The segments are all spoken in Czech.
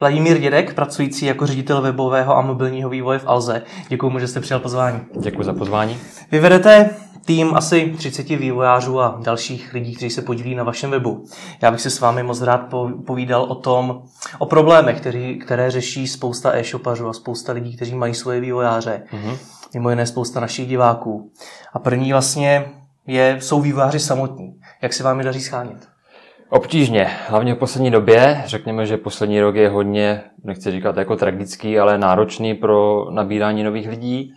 Vladimír Dědek, pracující jako ředitel webového a mobilního vývoje v Alze. Děkuju, že jste přijal pozvání. Děkuji za pozvání. Vy vedete tým asi 30 vývojářů a dalších lidí, kteří se podílí na vašem webu. Já bych si s vámi moc rád povídal o problémech, které řeší spousta e-shopařů a spousta lidí, kteří mají svoje vývojáře. Mm-hmm. Mimo jiné spousta našich diváků. A první vlastně jsou vývojáři samotní. Jak se vám je daří schránit? Obtížně, hlavně v poslední době. Řekněme, že poslední rok je hodně, nechci říkat jako tragický, ale náročný pro nabírání nových lidí.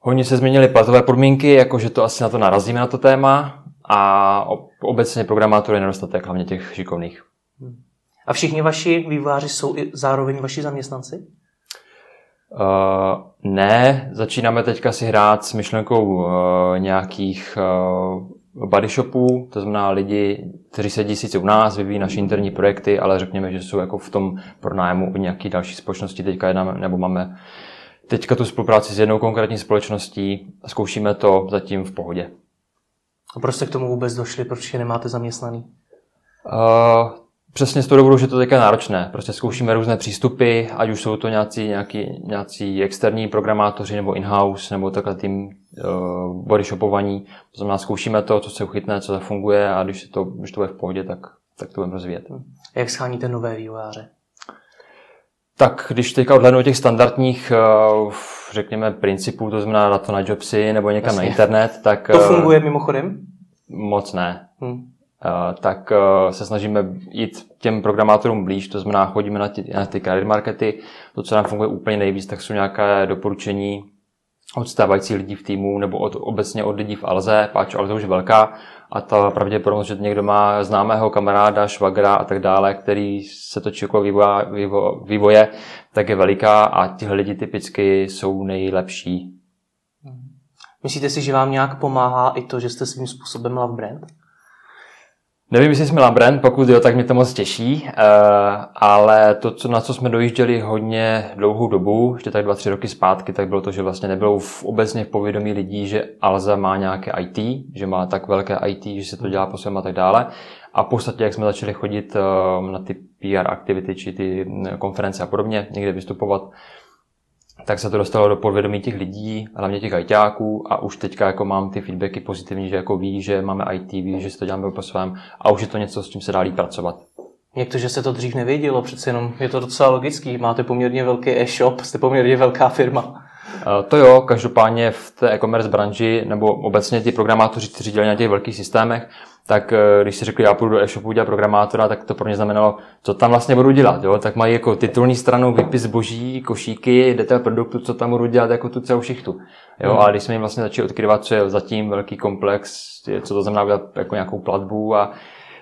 Hodně se změnily platové podmínky, jakože to asi na to narazíme na to téma a obecně programátor je nedostatek, hlavně těch šikovných. A všichni vaši vývojáři jsou i zároveň vaši zaměstnanci? Ne, začínáme teďka si hrát s myšlenkou nějakých body shopů, to znamená lidi, kteří sedí sice u nás, vyvíjí naše interní projekty, ale řekněme, že jsou jako v tom pronájmu u nějakých dalších společností. Teďka jednáme, nebo máme teďka tu spolupráci s jednou konkrétní společností, zkoušíme to, zatím v pohodě. A proč jste k tomu vůbec došli, proč je nemáte zaměstnaný? Přesně z toho důvodu, že to teďka je náročné. Prostě zkoušíme různé přístupy, ať už jsou to nějací externí programátoři nebo in-house, nebo takhle tým body shopovaní. To znamená, zkoušíme to, co se uchytne, co zafunguje a když to bude v pohodě, tak to budeme rozvíjet. A jak sháníte nové vývojáře? Tak když teďka odhlédnu těch standardních, řekněme, principů, to znamená dát to na jobsy nebo někam Jasně. na internet, tak... To funguje mimochodem? Moc ne. Tak se snažíme jít těm programátorům blíž, to znamená chodíme na ty career markety. To, co nám funguje úplně nejvíc, tak jsou nějaké doporučení od stávajících lidí v týmu nebo obecně od lidí v Alze, páč Alze už je velká a ta pravděpodobnost, že někdo má známého kamaráda, švagra a tak dále, který se točí okolo vývoje, tak je veliká a tihle lidi typicky jsou nejlepší. Myslíte si, že vám nějak pomáhá i to, že jste svým způsobem love brand? Nevím, jestli jsme Lambrand, pokud jo, tak mě to moc těší, ale to, na co jsme dojížděli hodně dlouhou dobu, ještě tak 2-3 roky zpátky, tak bylo to, že vlastně nebylo obecně v povědomí lidí, že Alza má nějaké IT, že má tak velké IT, že se to dělá po svém a tak dále. A v podstatě, jak jsme začali chodit na ty PR aktivity, či ty konference a podobně, někde vystupovat, tak se to dostalo do podvědomí těch lidí, hlavně těch ITáků a už teďka jako mám ty feedbacky pozitivní, že jako ví, že máme IT, ví, že si to děláme po svém a už je to něco, s čím se dá líp pracovat. Jak to, že se to dřív nevědělo, přece jenom je to docela logický, máte poměrně velký e-shop, jste poměrně velká firma. To jo, každopádně v té e-commerce branži, nebo obecně ti programátoři, kteří dělají na těch velkých systémech, tak když si řekli, já půjdu do e-shopu dělat programátora, tak to pro mě znamenalo, co tam vlastně budu dělat, jo? Tak mají jako titulní stranu, výpis zboží, košíky, detail produktu, co tam budu dělat, jako tu celou šichtu. Jo, ale když jsme jim vlastně začali odkryvat, co je zatím velký komplex, co to znamená udělat jako nějakou platbu a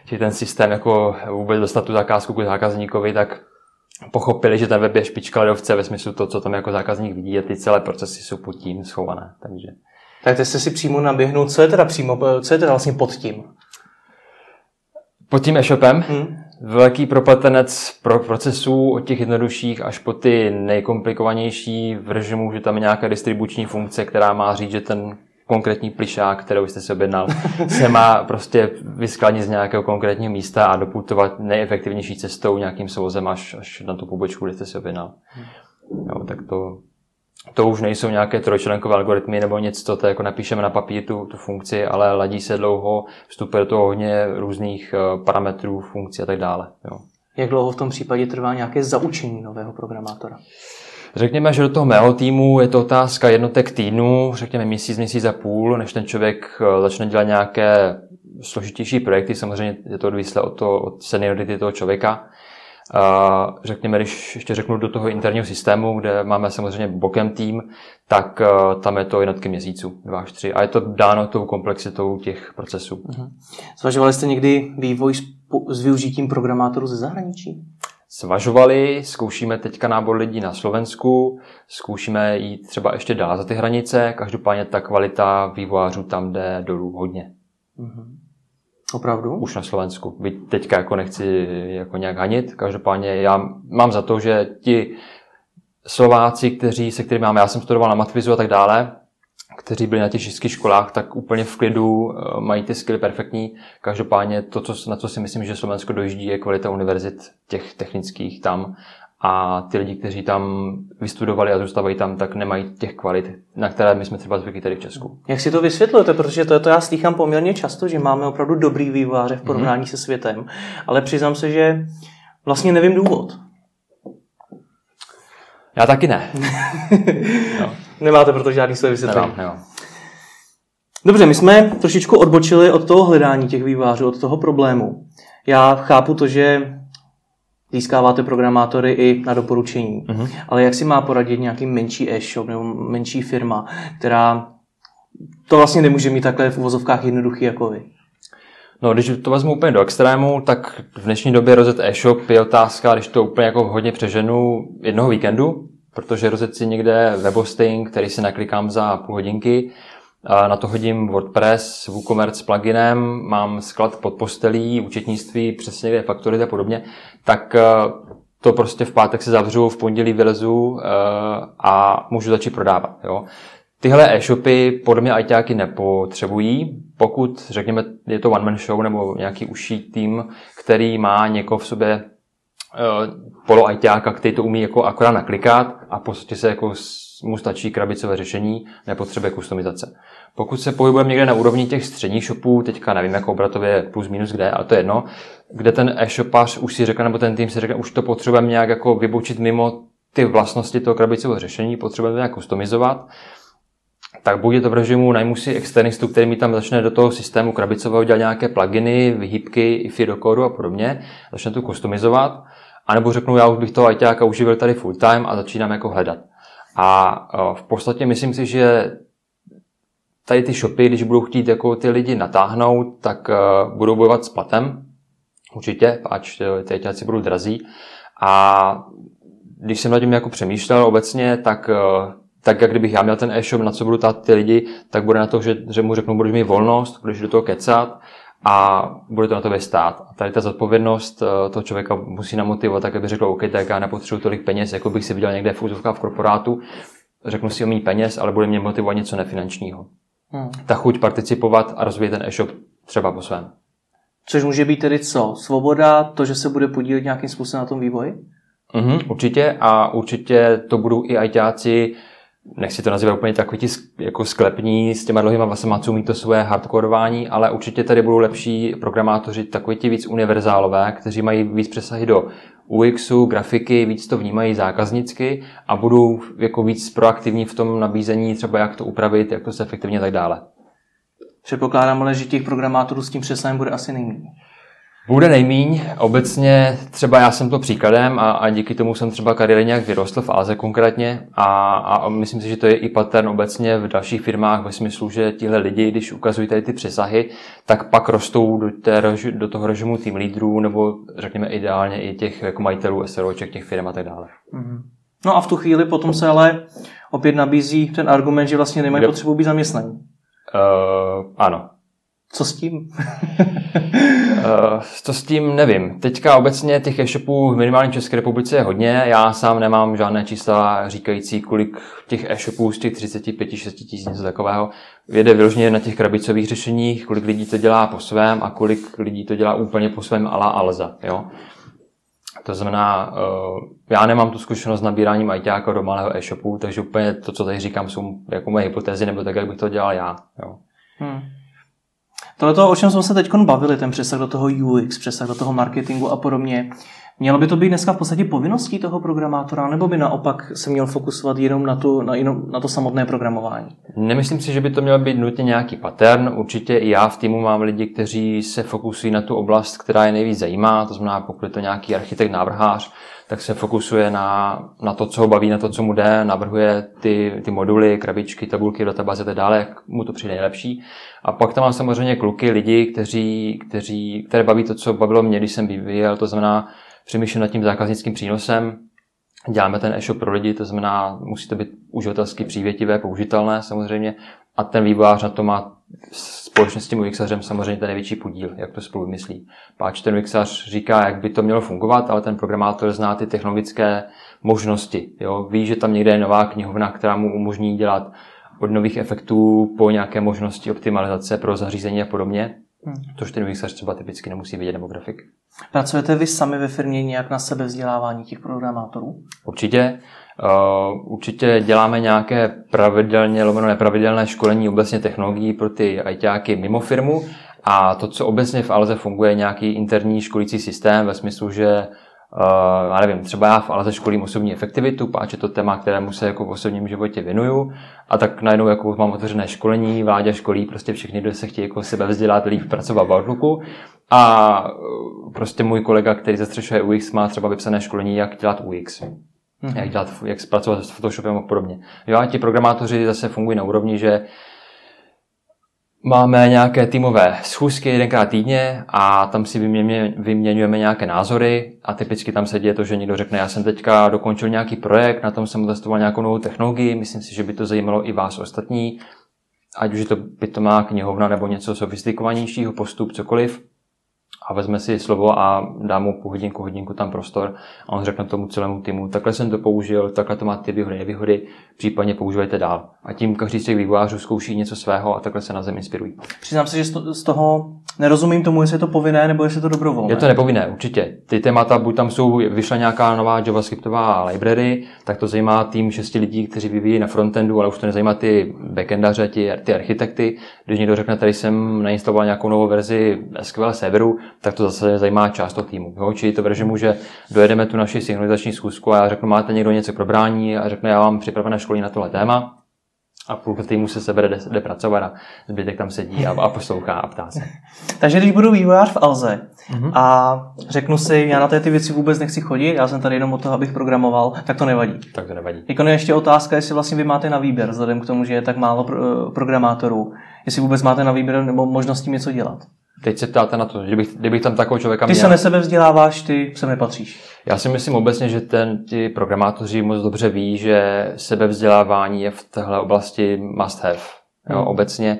že ten systém jako vůbec dostat tu zakázku k zákazníkovi, tak pochopili, že ten web je špička ledovce ve smyslu to, co tam jako zákazník vidí a ty celé procesy jsou pod tím schované. Tak teď jste si přímo naběhnout, co je teda vlastně pod tím? Pod tím e-shopem? Velký propletenec pro procesů od těch jednodušších až po ty nejkomplikovanější v režimu, že tam je nějaká distribuční funkce, která má říct, že ten konkrétní plišák, kterou jste si objednal, se má prostě vyskladnit z nějakého konkrétního místa a doputovat nejefektivnější cestou nějakým svozem až na tu pobočku, kde jste si objednal. Jo, tak to už nejsou nějaké trojčlenkové algoritmy nebo něco, to jako napíšeme na papír tu funkci, ale ladí se dlouho, vstupuje do toho hodně různých parametrů, funkcí a tak dále. Jo. Jak dlouho v tom případě trvá nějaké zaučení nového programátora? Řekněme, že do toho mého týmu je to otázka jednotek týdnů, řekněme měsíc a půl, než ten člověk začne dělat nějaké složitější projekty, samozřejmě je to odvislé od seniority toho člověka. Řekněme, když ještě řeknu do toho interního systému, kde máme samozřejmě bokem tým, tak tam je to jednotky měsíců, 2 až 3 a je to dáno tou komplexitou těch procesů. Zvažovali jste někdy vývoj s využitím programátorů ze zahraničí? Svažovali, zkoušíme teďka nábor lidí na Slovensku, zkoušíme jít třeba ještě dál za ty hranice, každopádně ta kvalita vývojářů tam jde dolů hodně. Opravdu? Už na Slovensku. Byť teďka jako nechci jako nějak hanit, každopádně já mám za to, že ti Slováci, se kterými já jsem studoval na Matfyzu a tak dále, kteří byli na těch českých školách, tak úplně v klidu mají ty skilly perfektní. Každopádně to, na co si myslím, že Slovensko dojíždí, je kvalita univerzit těch technických tam. A ty lidi, kteří tam vystudovali a zůstávají tam, tak nemají těch kvalit, na které my jsme třeba zvyklí tady v Česku. Jak si to vysvětlujete? Protože to já slýchám poměrně často, že máme opravdu dobrý vývojáře v porovnání se světem. Ale přiznám se, že vlastně nevím důvod. Já taky ne. No. Nemáte proto žádný své vysvětlení. Nemám. Dobře, my jsme trošičku odbočili od toho hledání těch vývojářů, od toho problému. Já chápu to, že získáváte programátory i na doporučení. Mm-hmm. Ale jak si má poradit nějaký menší e-shop nebo menší firma, která to vlastně nemůže mít takhle v uvozovkách jednoduchý jako vy? No, když to vezmu úplně do extrému, tak v dnešní době rozjet e-shop je otázka, když to úplně jako hodně přeženu, jednoho víkendu, protože rozjet si někde webhosting, který si naklikám za půl hodinky, na to hodím WordPress, WooCommerce s pluginem, mám sklad pod postelí, účetnictví, přesně kde faktury a podobně, tak to prostě v pátek se zavřu, v pondělí vylezu a můžu začít prodávat. Jo? Tyhle e-shopy podle mě ajťáky nepotřebují, pokud, řekněme, je to one-man show nebo nějaký užší tým, který má někoho v sobě polo-ajťáka, který to umí jako akorát naklikat a v podstatě se jako mu stačí krabicové řešení, nepotřebuje kustomizace. Pokud se pohybujeme někde na úrovni těch středních shopů, teďka nevím, jako obratově plus minus kde, ale to je jedno, kde ten e-shopař už si řekne, nebo ten tým si řekne, už to potřebujeme nějak jako vybočit mimo ty vlastnosti toho krabicového řešení, potřebujeme nějak kustomizovat, tak buď je to v režimu najmu si externistu, který mi tam začne do toho systému krabicového dělat nějaké pluginy, vyhýbky, ify do kódu a podobně, začne to kustomizovat, anebo řeknu, já už bych toho ajťáka uživil tady full time a začínám jako hledat. A v podstatě myslím si, že tady ty shopy, když budou chtít jako ty lidi natáhnout, tak budou bojovat s platem, určitě, ač ty ajťáci budou drazí. A když jsem nad tím jako přemýšlel obecně, tak jak kdybych já měl ten e-shop, na co budu tát ty lidi, tak bude na to, že mu řeknu, budeš mít volnost, budeš do toho kecat a bude to na tobě stát. A tady ta zodpovědnost toho člověka musí namotivovat, tak aby řekl, OK, tak já nepotřebuji tolik peněz, jako bych si viděl někde v úzovkách v korporátu, řeknu si o méně peněz, ale bude mě motivovat něco nefinančního. Ta chuť participovat a rozvíjet ten e-shop třeba po svém. Což může být tedy co? Svoboda, to, že se bude podílet nějakým způsobem na tom vývoji? Určitě a určitě to budou i ajťáci, nechci to nazývat úplně takový ti jako sklepní s těma dlouhýma vlasama, co umí to svoje hardkorování, ale určitě tady budou lepší programátoři, takový ti víc univerzálové, kteří mají víc přesahy do UXu, grafiky, víc to vnímají zákaznicky a budou jako víc proaktivní v tom nabízení, třeba jak to upravit, jak to se efektivně tak dále. Předpokládám ale, že těch programátorů s tím přesahem bude asi nejméně. Bude nejmíň. Obecně třeba já jsem to příkladem a díky tomu jsem třeba kariéry nějak vyrostl v Alze konkrétně a myslím si, že to je i pattern obecně v dalších firmách ve smyslu, že tihle lidi, když ukazují tady ty přesahy, tak pak rostou do toho režimu tým lídrů nebo řekněme ideálně i těch jako majitelů, SROček, těch firm a tak dále. No a v tu chvíli potom se ale opět nabízí ten argument, že vlastně nemají potřebu být zaměstnaní. Ano. Co s tím? Co s tím, nevím. Teďka obecně těch e-shopů v minimální České republice je hodně. Já sám nemám žádné čísla říkající, kolik těch e-shopů z těch 35-6 tisíc něco takového jede vyloženě na těch krabicových řešeních, kolik lidí to dělá po svém a kolik lidí to dělá úplně po svém a la Alza. Jo? To znamená, já nemám tu zkušenost s nabíráním ajťáka do malého e-shopu, takže úplně to, co tady říkám, jsou jako moje hypotézy nebo tak, jak bych to dělal já. Jo? Tohle, o čem jsme se teď bavili, ten přesah do toho UX, přesah do toho marketingu a podobně, mělo by to být dneska v podstatě povinností toho programátora, nebo by naopak se měl fokusovat jenom na to samotné programování? Nemyslím si, že by to měl být nutně nějaký pattern. Určitě i já v týmu mám lidi, kteří se fokusují na tu oblast, která je nejvíc zajímá, to znamená, pokud je to nějaký architekt, návrhář, tak se fokusuje na to, co ho baví, na to, co mu jde, navrhuje ty moduly, krabičky, tabulky, databáze a tak dále, jak mu to přijde nejlepší. A pak tam mám samozřejmě kluky, lidi, které baví to, co bavilo mě, když jsem vyvíjel, to znamená přemýšlím nad tím zákaznickým přínosem, děláme ten e-shop pro lidi, to znamená, musí to být uživatelsky přívětivé, použitelné samozřejmě a ten vývojář na to má společně s tím UXařem samozřejmě ten největší podíl, jak to spolu myslí. Páč ten UXař říká, jak by to mělo fungovat, ale ten programátor zná ty technologické možnosti. Jo? Ví, že tam někde je nová knihovna, která mu umožní dělat od nových efektů po nějaké možnosti optimalizace pro zařízení a podobně. Což ten výsař třeba typicky nemusí vidět nebo grafik. Pracujete vy sami ve firmě nějak na sebevzdělávání těch programátorů? Určitě. Určitě děláme nějaké pravidelně, lomeno nepravidelné školení obecně technologií pro ty ITáky mimo firmu. A to, co obecně v Alze funguje, nějaký interní školící systém ve smyslu, že já nevím, třeba já v Alze školím osobní efektivitu, páč je to téma, kterému se jako v osobním životě věnuju, a tak najednou jako mám otevřené školení, Vláďa školí prostě všechny, kdo se chtějí jako sebevzdělat, líp pracovat v Outlooku, a prostě můj kolega, který zastřešuje UX, má třeba vypsané školení, jak dělat UX. Jak zpracovat s Photoshopem a podobně. Jo, a ti programátoři zase fungují na úrovni, že máme nějaké týmové schůzky jedenkrát týdně a tam si vyměňujeme nějaké názory a typicky tam se děje to, že někdo řekne, já jsem teďka dokončil nějaký projekt, na tom jsem testoval nějakou novou technologii, myslím si, že by to zajímalo i vás ostatní, ať už to by to má knihovna nebo něco sofistikovanějšího, postup, cokoliv, a vezme si slovo a dá mu hodinku tam prostor a on řekne tomu celému týmu, takhle jsem to použil, takhle to má ty výhody, nevýhody, případně používejte dál. A tím každý z těch vývojářů zkouší něco svého a takhle se na zem inspirují. Přiznám se, že z toho nerozumím tomu, jestli je to povinné nebo jestli je to dobrovolné. Je to nepovinné, určitě. Ty témata, buď tam vyšla nějaká nová JavaScriptová library, tak to zajímá tým 6 lidí, kteří vyvíjí na frontendu, ale už to nezajímá ty backendaře, ty architekty. Když někdo řekne, tady jsem nainstaloval nějakou novou verzi SQL serveru, tak to zase zajímá část toho týmu. Jo? Čili to věřím, že dojedeme tu naši synchronizační schůzku a já řeknu, máte někdo něco pro brání a řekne, já mám připravené školení na tohle téma a půlka týmu se sebere, jde pracovat a zbytek tam sedí a poslouchá a ptá se. Takže když budu vývojář v Alze a řeknu si, já na ty věci vůbec nechci chodit, já jsem tady jenom od toho, abych programoval, tak to nevadí. Tak to nevadí. Jako je ještě otázka, jestli vlastně vy máte na výběr, vzhledem k tomu, že je tak málo programátorů, jestli vůbec máte na výběr nebo možnost tím něco dělat. Teď se ptáte na to, kdybych tam takového člověka měl. Ty se na sebe vzděláváš, ty se nepatříš. Já si myslím obecně, že ti programátoři moc dobře ví, že sebevzdělávání je v téhle oblasti must have. Jo, obecně.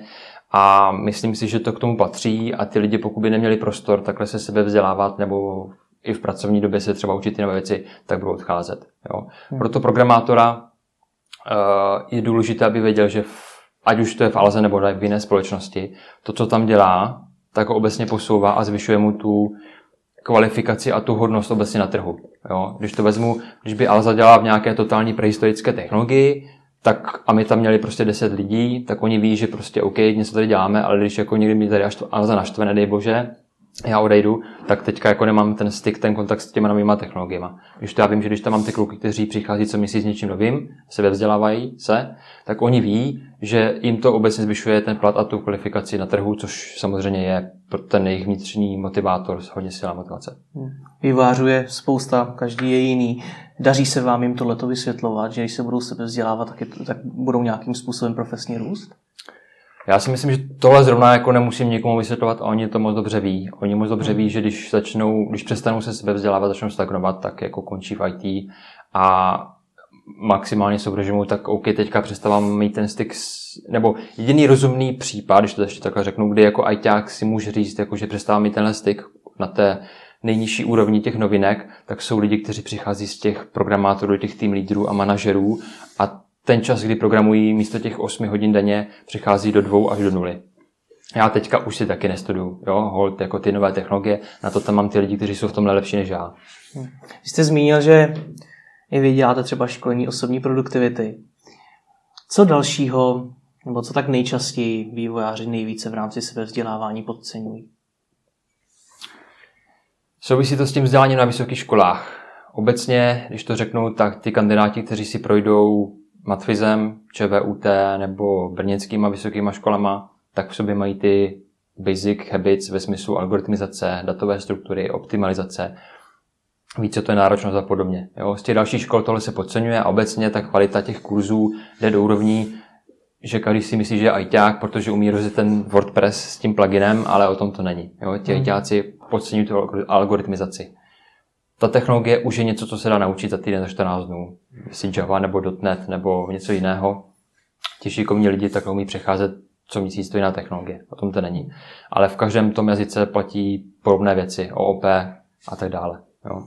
A myslím si, že to k tomu patří a ty lidi, pokud by neměli prostor takhle se sebevzdělávat nebo i v pracovní době se třeba učit ty nové věci, tak budou odcházet. Jo. Proto programátora je důležité, aby věděl, že ať už to je v Alze nebo v jiné společnosti, to, co tam dělá, tak ho obecně posouvá a zvyšuje mu tu kvalifikaci a tu hodnost obecně na trhu. Jo? Když to vezmu, když by Alza dělala v nějaké totální prehistorické technologii, tak a my tam měli prostě 10 lidí, tak oni ví, že prostě OK, něco tady děláme, ale když jako někdy mi tady až Alza naštve, nedej bože, já odejdu, tak teďka jako nemám ten styk, ten kontakt s těma novýma technologiema. Když to já vím, že když tam mám ty kluky, kteří přichází co měsíc s něčím novým, sebevzdělávají se, tak oni ví, že jim to obecně zvyšuje ten plat a tu kvalifikaci na trhu, což samozřejmě je ten jejich vnitřní motivátor, hodně silná motivace. Vyvářuje spousta, každý je jiný. Daří se vám jim tohleto vysvětlovat, že když se budou sebevzdělávat, tak budou nějakým způsobem profesní růst? Já si myslím, že tohle zrovna jako nemusím nikomu vysvětlovat a oni to moc dobře ví. Oni moc dobře ví, že když přestanou se sebevzdělávat, začnou stagnovat, tak jako končí v IT a maximálně sourežimu, tak OK, teďka přestávám mít ten styk, nebo jediný rozumný případ, když to ještě takhle řeknu, kdy jako ITák si může říct, jako, že přestávám mít tenhle styk na té nejnižší úrovni těch novinek, tak jsou lidi, kteří přichází z těch programátorů, těch tým lídrů a manažerů a ten čas, kdy programují místo těch 8 hodin denně, přechází do 2 až do 0. Já teďka už si taky nestuduju, jo, holt, jako ty nové technologie, na to tam mám ty lidi, kteří jsou v tomhle lepší než já. Vy jste zmínil, že i vy děláte třeba školení osobní produktivity. Co dalšího, nebo co tak nejčastěji vývojáři nejvíce v rámci sebevzdělávání podceňují? Souvisí to s tím vzděláním na vysokých školách. Obecně, když to řeknu, tak ty kandidáti, kteří si projdou Matfyzem, ČVUT nebo brněnskýma vysokýma školama, tak v sobě mají ty basic habits ve smyslu algoritmizace, datové struktury, optimalizace, víc, co to je náročnost a podobně. Jo? Z těch dalších škol tohle se podceňuje a obecně ta kvalita těch kurzů jde do úrovní, že každý si myslí, že je ajťák, protože umí rozjet ten WordPress s tím pluginem, ale o tom to není. Jo? Ti ajťáci podceňují tu algoritmizaci. Ta technologie už je něco, co se dá naučit za týden, za 14 dnů. Jestli Java nebo .net nebo něco jiného. Ti šikovní lidi tak umí přecházet co měsíc to jiná technologie. O tom to není. Ale v každém tom jazyce platí podobné věci. OOP a tak dále. Jo.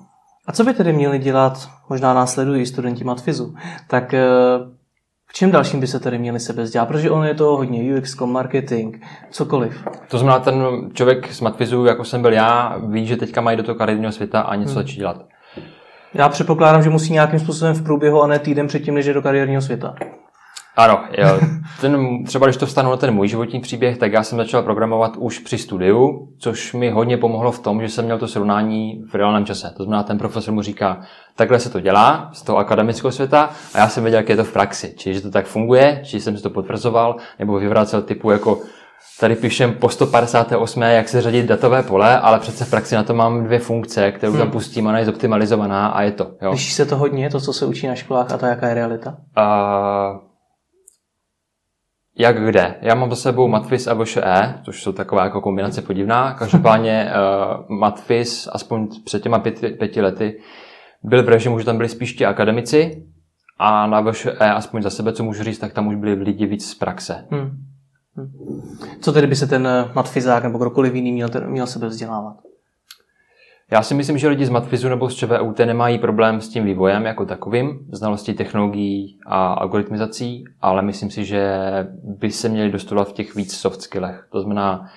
A co by tedy měli dělat, možná následují studenti Matfyzu, tak v čem dalším by se tady měli se bezdělat? Protože ono je to hodně UX, marketing, cokoliv. To znamená, ten člověk z Matfyzu, jako jsem byl já, ví, že teďka mají do toho kariérního světa a něco začít dělat. Já předpokládám, že musí nějakým způsobem v průběhu a ne týden předtím, než je do kariérního světa. Ano, jo. Třeba když to vstanu na ten můj životní příběh, tak já jsem začal programovat už při studiu, což mi hodně pomohlo v tom, že jsem měl to srovnání v reálném čase. To znamená, ten profesor mu říká, takhle se to dělá z toho akademického světa a já jsem věděl, jak je to v praxi. Čiže to tak funguje, či jsem si to potvrzoval, nebo vyvrátil typu jako tady píšem po 158, jak se řadit datové pole, ale přece v praxi na to mám dvě funkce, kterou tam pustím, ona je zoptimalizovaná a je to. Jo. Liší se to hodně, to, co se učí na školách a ta jaká je realita? Jak kde? Já mám za sebou Matfyz a VŠE, což jsou taková jako kombinace podivná. Každopádně Matfyz, aspoň před těma 5 lety, byl v režimu, že tam byli spíš ti akademici a na VŠE, aspoň za sebe, co můžu říct, tak tam už byli lidi víc z praxe. Co tedy by se ten matfyzák nebo kdokoliv jiný měl sebe vzdělávat? Já si myslím, že lidi z Matfyzu nebo z ČVUT nemají problém s tím vývojem jako takovým, znalostí technologií a algoritmizací, ale myslím si, že by se měli dostudovat v těch víc soft skillech. To znamená,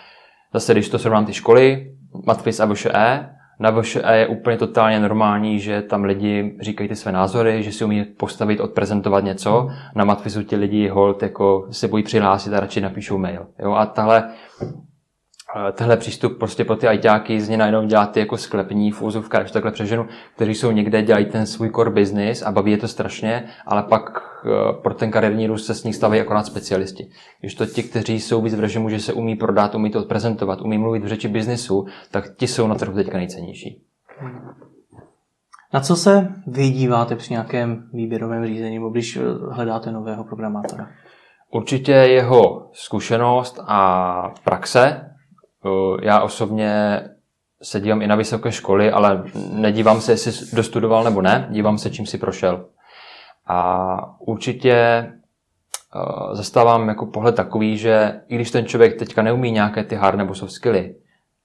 zase když to srovnám ty školy, Matfyz a VŠE, na VŠE je úplně totálně normální, že tam lidi říkají ty své názory, že si umí postavit, odprezentovat něco. Na Matfyzu ti lidi holt jako se bojí přihlásit a radši napíšou mail. Jo? A tenhle přístup prostě pro ty ajťáky z něj najednou dělá ty jako sklepní v úzovkách, když takhle přeženu, kteří jsou někde, dělají ten svůj core business a baví je to strašně, ale pak pro ten kariérní růst se s nich staví akorát specialisti. Když to ti, kteří jsou víc v režimu, že se umí prodat, umí to odprezentovat, umí mluvit v řeči biznesu, tak ti jsou na trhu teďka nejcennější. Na co se vy díváte při nějakém výběrovém řízení, nebo když hledáte nového programátora? Určitě jeho zkušenost a praxe. Já osobně se dívám i na vysoké školy, ale nedívám se, jestli dostudoval nebo ne, dívám se, čím si prošel. A určitě zastávám jako pohled takový, že i když ten člověk teďka neumí nějaké ty hard nebo soft skilly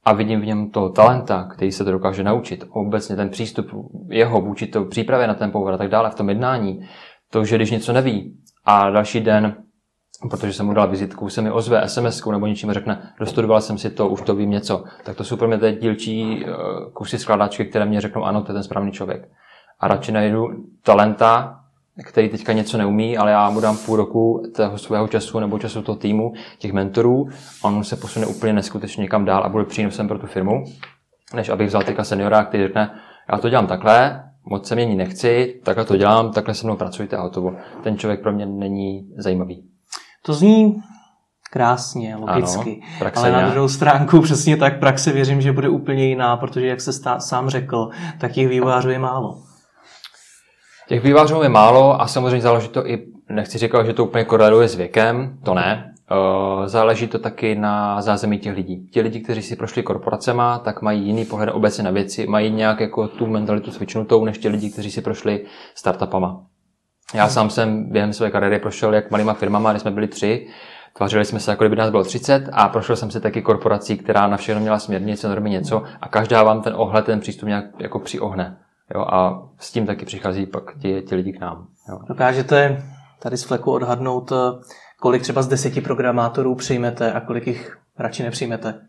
a vidím v něm toho talenta, který se to dokáže naučit, obecně ten přístup jeho vůči to přípravě na ten pohovor a tak dále v tom jednání, to, že když něco neví a další den, protože jsem mu dal vizitku, se mi ozve SMS-ku nebo něčím řekne, dostudoval jsem si to, už to vím něco. Tak to jsou pro mě teď dílčí kusy skládačky, které mě řeknou, ano, to je ten správný člověk. A radši najdu talenta, který teďka něco neumí, ale já mu dám půl roku toho svého času nebo času toho týmu, těch mentorů, a on se posune úplně neskutečně někam dál a bude přínosem pro tu firmu, než abych vzal teďka seniora, který řekne, já to dělám takhle, moc se mění nechci, takhle to dělám, takhle se mnou pracujte a hotovo. Ten člověk pro mě není zajímavý. To zní krásně, logicky, ano, ale na druhou stránku přesně tak praxe věřím, že bude úplně jiná, protože jak se sám řekl, tak těch vývojářů je málo. Těch vývojářů je málo a samozřejmě záleží to i, nechci říkat, že to úplně koreluje s věkem, to ne, záleží to taky na zázemí těch lidí. Ti lidi, kteří si prošli korporacema, tak mají jiný pohled obecně na věci, mají nějak jako tu mentalitu svičnutou, než ti lidi, kteří si prošli startupama. Já sám jsem během své kariéry prošel jak malýma firmama, když jsme byli 3, tvářili jsme se, jako kdyby nás bylo 30 a prošel jsem si taky korporací, která na všechno měla směrnice, normy, něco a každá vám ten ohled, ten přístup nějak jako přiohne. Jo, a s tím taky přichází pak ti lidi k nám. Jo. Dokážete tady z fleku odhadnout, kolik třeba z 10 programátorů přijmete a kolik jich radši nepřijmete?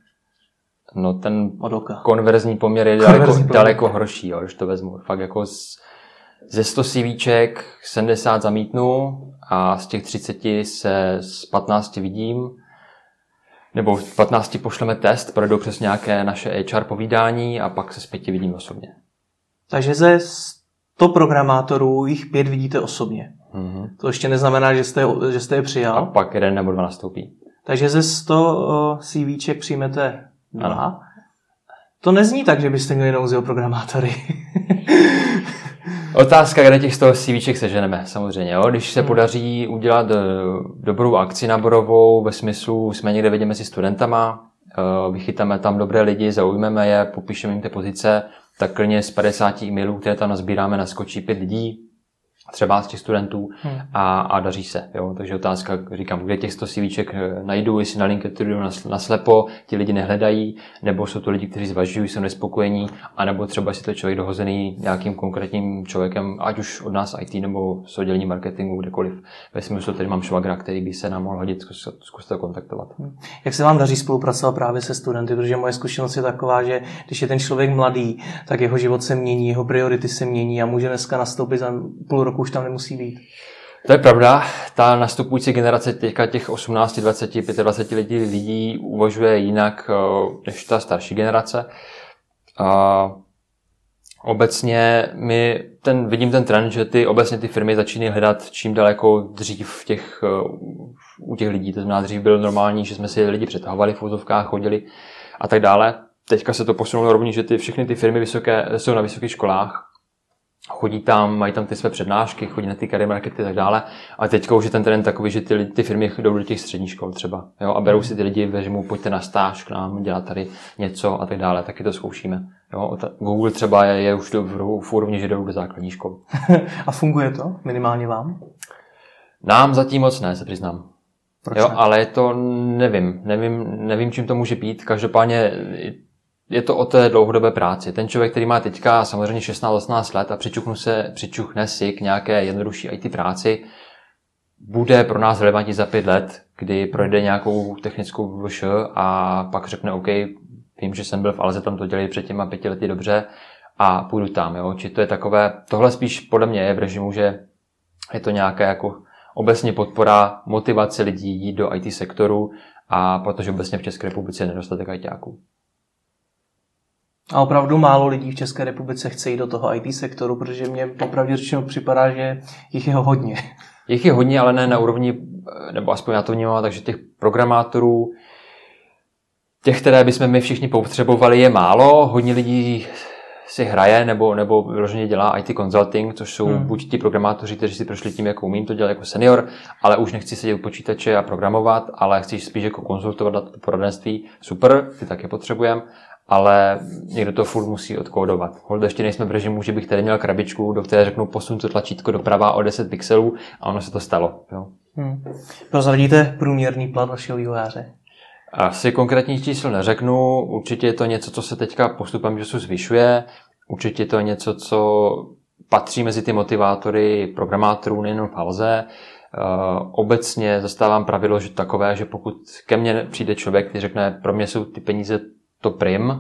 No ten konverzní poměr je daleko horší, jo, když to vezmu. Fakt jako ze 100 CVček 70 zamítnu a z těch 30 se z 15 vidím, nebo z 15 pošleme test, projdou přes nějaké naše HR povídání a pak se z 5 vidím osobně. Takže ze 100 programátorů jich 5 vidíte osobně. Mm-hmm. To ještě neznamená, že jste je přijal. A pak jeden nebo dva nastoupí. Takže ze 100 CVček přijmete 2. Ano. To nezní tak, že byste měli jenom z jeho programátory. Otázka, kde těch 100 CVček seženeme, samozřejmě. Jo? Když se podaří udělat dobrou akci náborovou, ve smyslu, jsme někde vidět mezi studentama, vychytáme tam dobré lidi, zaujmeme je, popíšeme jim ty pozice, tak klidně z 50 e-mailů, které tam nazbíráme, naskočí 5 lidí. třeba z těch studentů a daří se. Jo? Takže otázka, říkám, kde těch 100 CVček najdu, jestli na LinkedInu naslepo, ti lidi nehledají, nebo jsou to lidi, kteří zvažují, jsou nespokojení, anebo třeba si to člověk dohozený nějakým konkrétním člověkem, ať už od nás IT, nebo z oddělení marketingu, kdekoliv. Ve smyslu, tady mám švagra, který by se nám mohl hodit, zkuste kontaktovat. Jak se vám daří spolupracovat právě se studenty? Protože moje zkušenost je taková, že když je ten člověk mladý, tak jeho život se mění, jeho priority se mění a může dneska nastoupit za půl roku, už tam nemusí být. To je pravda, ta nastupující generace teďka těch 18, 20, 25 lidí uvažuje jinak než ta starší generace. A obecně vidím ten trend, že obecně ty firmy začínají hledat čím daleko dřív u těch lidí. To znamená, dřív bylo normální, že jsme si lidi přetahovali v fotovkách, chodili a tak dále. Teďka se to posunulo rovněž, že všechny ty firmy jsou na vysokých školách. Chodí tam, mají tam ty své přednášky, chodí na ty career markety a tak dále. A teďka už je ten trend takový, že ty firmy jdou do těch středních škol třeba. Jo? A berou si ty lidi, věřím, pojďte na stáž k nám, dělat tady něco a tak dále. Taky to zkoušíme. Jo? Google třeba je už v úrovni, že jdou do základní školy. A funguje to? Minimálně vám? Nám zatím moc ne, se přiznám. Proč jo, ne? Ale je to, nevím, čím to může být. Každopádně je to o té dlouhodobé práci. Ten člověk, který má teďka samozřejmě 16-18 let a přičuchne si k nějaké jednodušší IT práci, bude pro nás relevantní za 5 let, kdy projde nějakou technickou VŠE a pak řekne OK, vím, že jsem byl v Alze, tam to dělali před těma 5 lety dobře a půjdu tam. Jo? Či to je takové, tohle spíš podle mě je v režimu, že je to nějaká jako obecně podpora motivace lidí jít do IT sektoru, a protože obecně v České republice je nedostatek ITáků. A opravdu málo lidí v České republice chce jít do toho IT sektoru, protože mně popravdě řečeno připadá, že jich je hodně. Jich je hodně, ale ne na úrovni, nebo aspoň já to vnímám, takže těch programátorů, těch, které bychom my všichni potřebovali, je málo. Hodně lidí si hraje nebo vyloženě dělá IT consulting, což jsou buď ti programátoři, kteří si prošli tím, jako umím to dělat jako senior, ale už nechci sedět u počítače a programovat, ale chci spíš jako konzultovat, dát poradenství. Super, ty taky potřebujeme. Ale někdo to furt musí odkódovat. Holde, ještě nejsme v režimu, že bych tady měl krabičku, do které řeknu posun to tlačítko doprava o 10 pixelů a ono se to stalo. Jo. Prozradíte průměrný plat vašeho vývojáře? Asi konkrétní číslo neřeknu, určitě je to něco, co se teďka postupem času zvyšuje, určitě je to něco, co patří mezi ty motivátory programátorů nejenom v Alze. Obecně zastávám pravidlo, že takové, že pokud ke mně přijde člověk, který řekne, pro mě jsou ty peníze to prim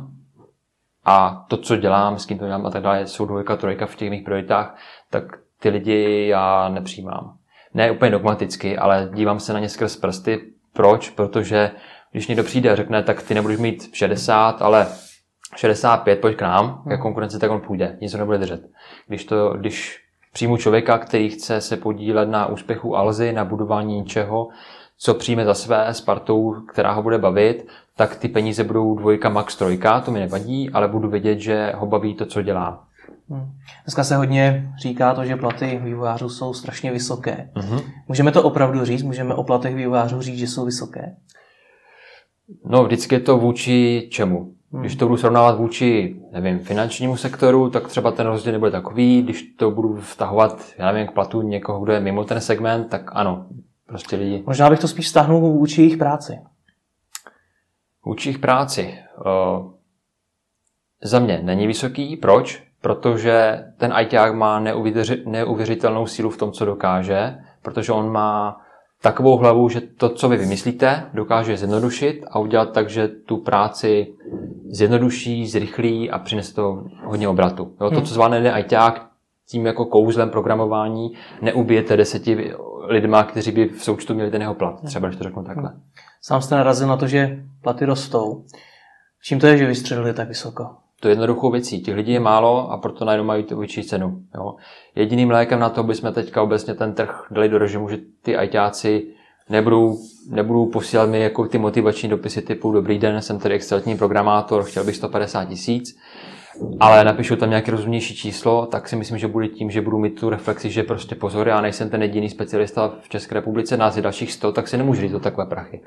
a to, co dělám, s kým to dělám a tak dále, jsou 2, 3 v těch mých prioritách, tak ty lidi já nepřijímám. Ne úplně dogmaticky, ale dívám se na ně skrz prsty. Proč? Protože když někdo přijde a řekne, tak ty nebudeš mít 60, ale 65, pojď k nám, ke konkurenci, tak on půjde, nic ho nebude držet. Když přijmu člověka, který chce se podílet na úspěchu Alzy, na budování něčeho, co přijme za své s partou, která ho bude bavit, tak ty peníze budou 2, max 3, to mi nevadí, ale budu vědět, že ho baví to, co dělá. Dneska se hodně říká to, že platy vývojářů jsou strašně vysoké. Můžeme to opravdu říct? Můžeme o platech vývojářů říct, že jsou vysoké? No, vždycky je to vůči čemu? Když to budu srovnávat vůči, nevím, finančnímu sektoru, tak třeba ten rozdíl nebude takový. Když to budu vtahovat, já nevím, k platu někoho, kdo je mimo ten segment, tak ano, prostě lidi. Možná bych to spíš stáhnul vůči jejich práci. Za mě není vysoký. Proč? Protože ten ITák má neuvěřitelnou sílu v tom, co dokáže, protože on má takovou hlavu, že to, co vy vymyslíte, dokáže zjednodušit a udělat tak, že tu práci zjednoduší, zrychlí a přinese to hodně obratu. Jo, to, co zvládne jeden ITák, tím jako kouzlem programování neubijete 10 lidma, kteří by v součtu měli ten jeho plat, třeba, když to řeknu takhle. Sám jste narazil na to, že platy rostou. Čím to je, že vystřelili tak vysoko? To je jednoduchou věcí. Těch lidí je málo a proto najednou mají tu vyšší cenu. Jo. Jediným lékem na to bychom teďka obecně ten trh dali do režimu, že ty ajťáci nebudou posílat mi jako ty motivační dopisy typu dobrý den, jsem tady excelentní programátor, chtěl bych 150 000, ale napíšu tam nějaké rozumnější číslo, tak si myslím, že bude tím, že budu mít tu reflexi, že prostě pozor, já nejsem ten jediný specialista v České republice, nás je dalších 100, tak si nemůžu říct do takové prachy.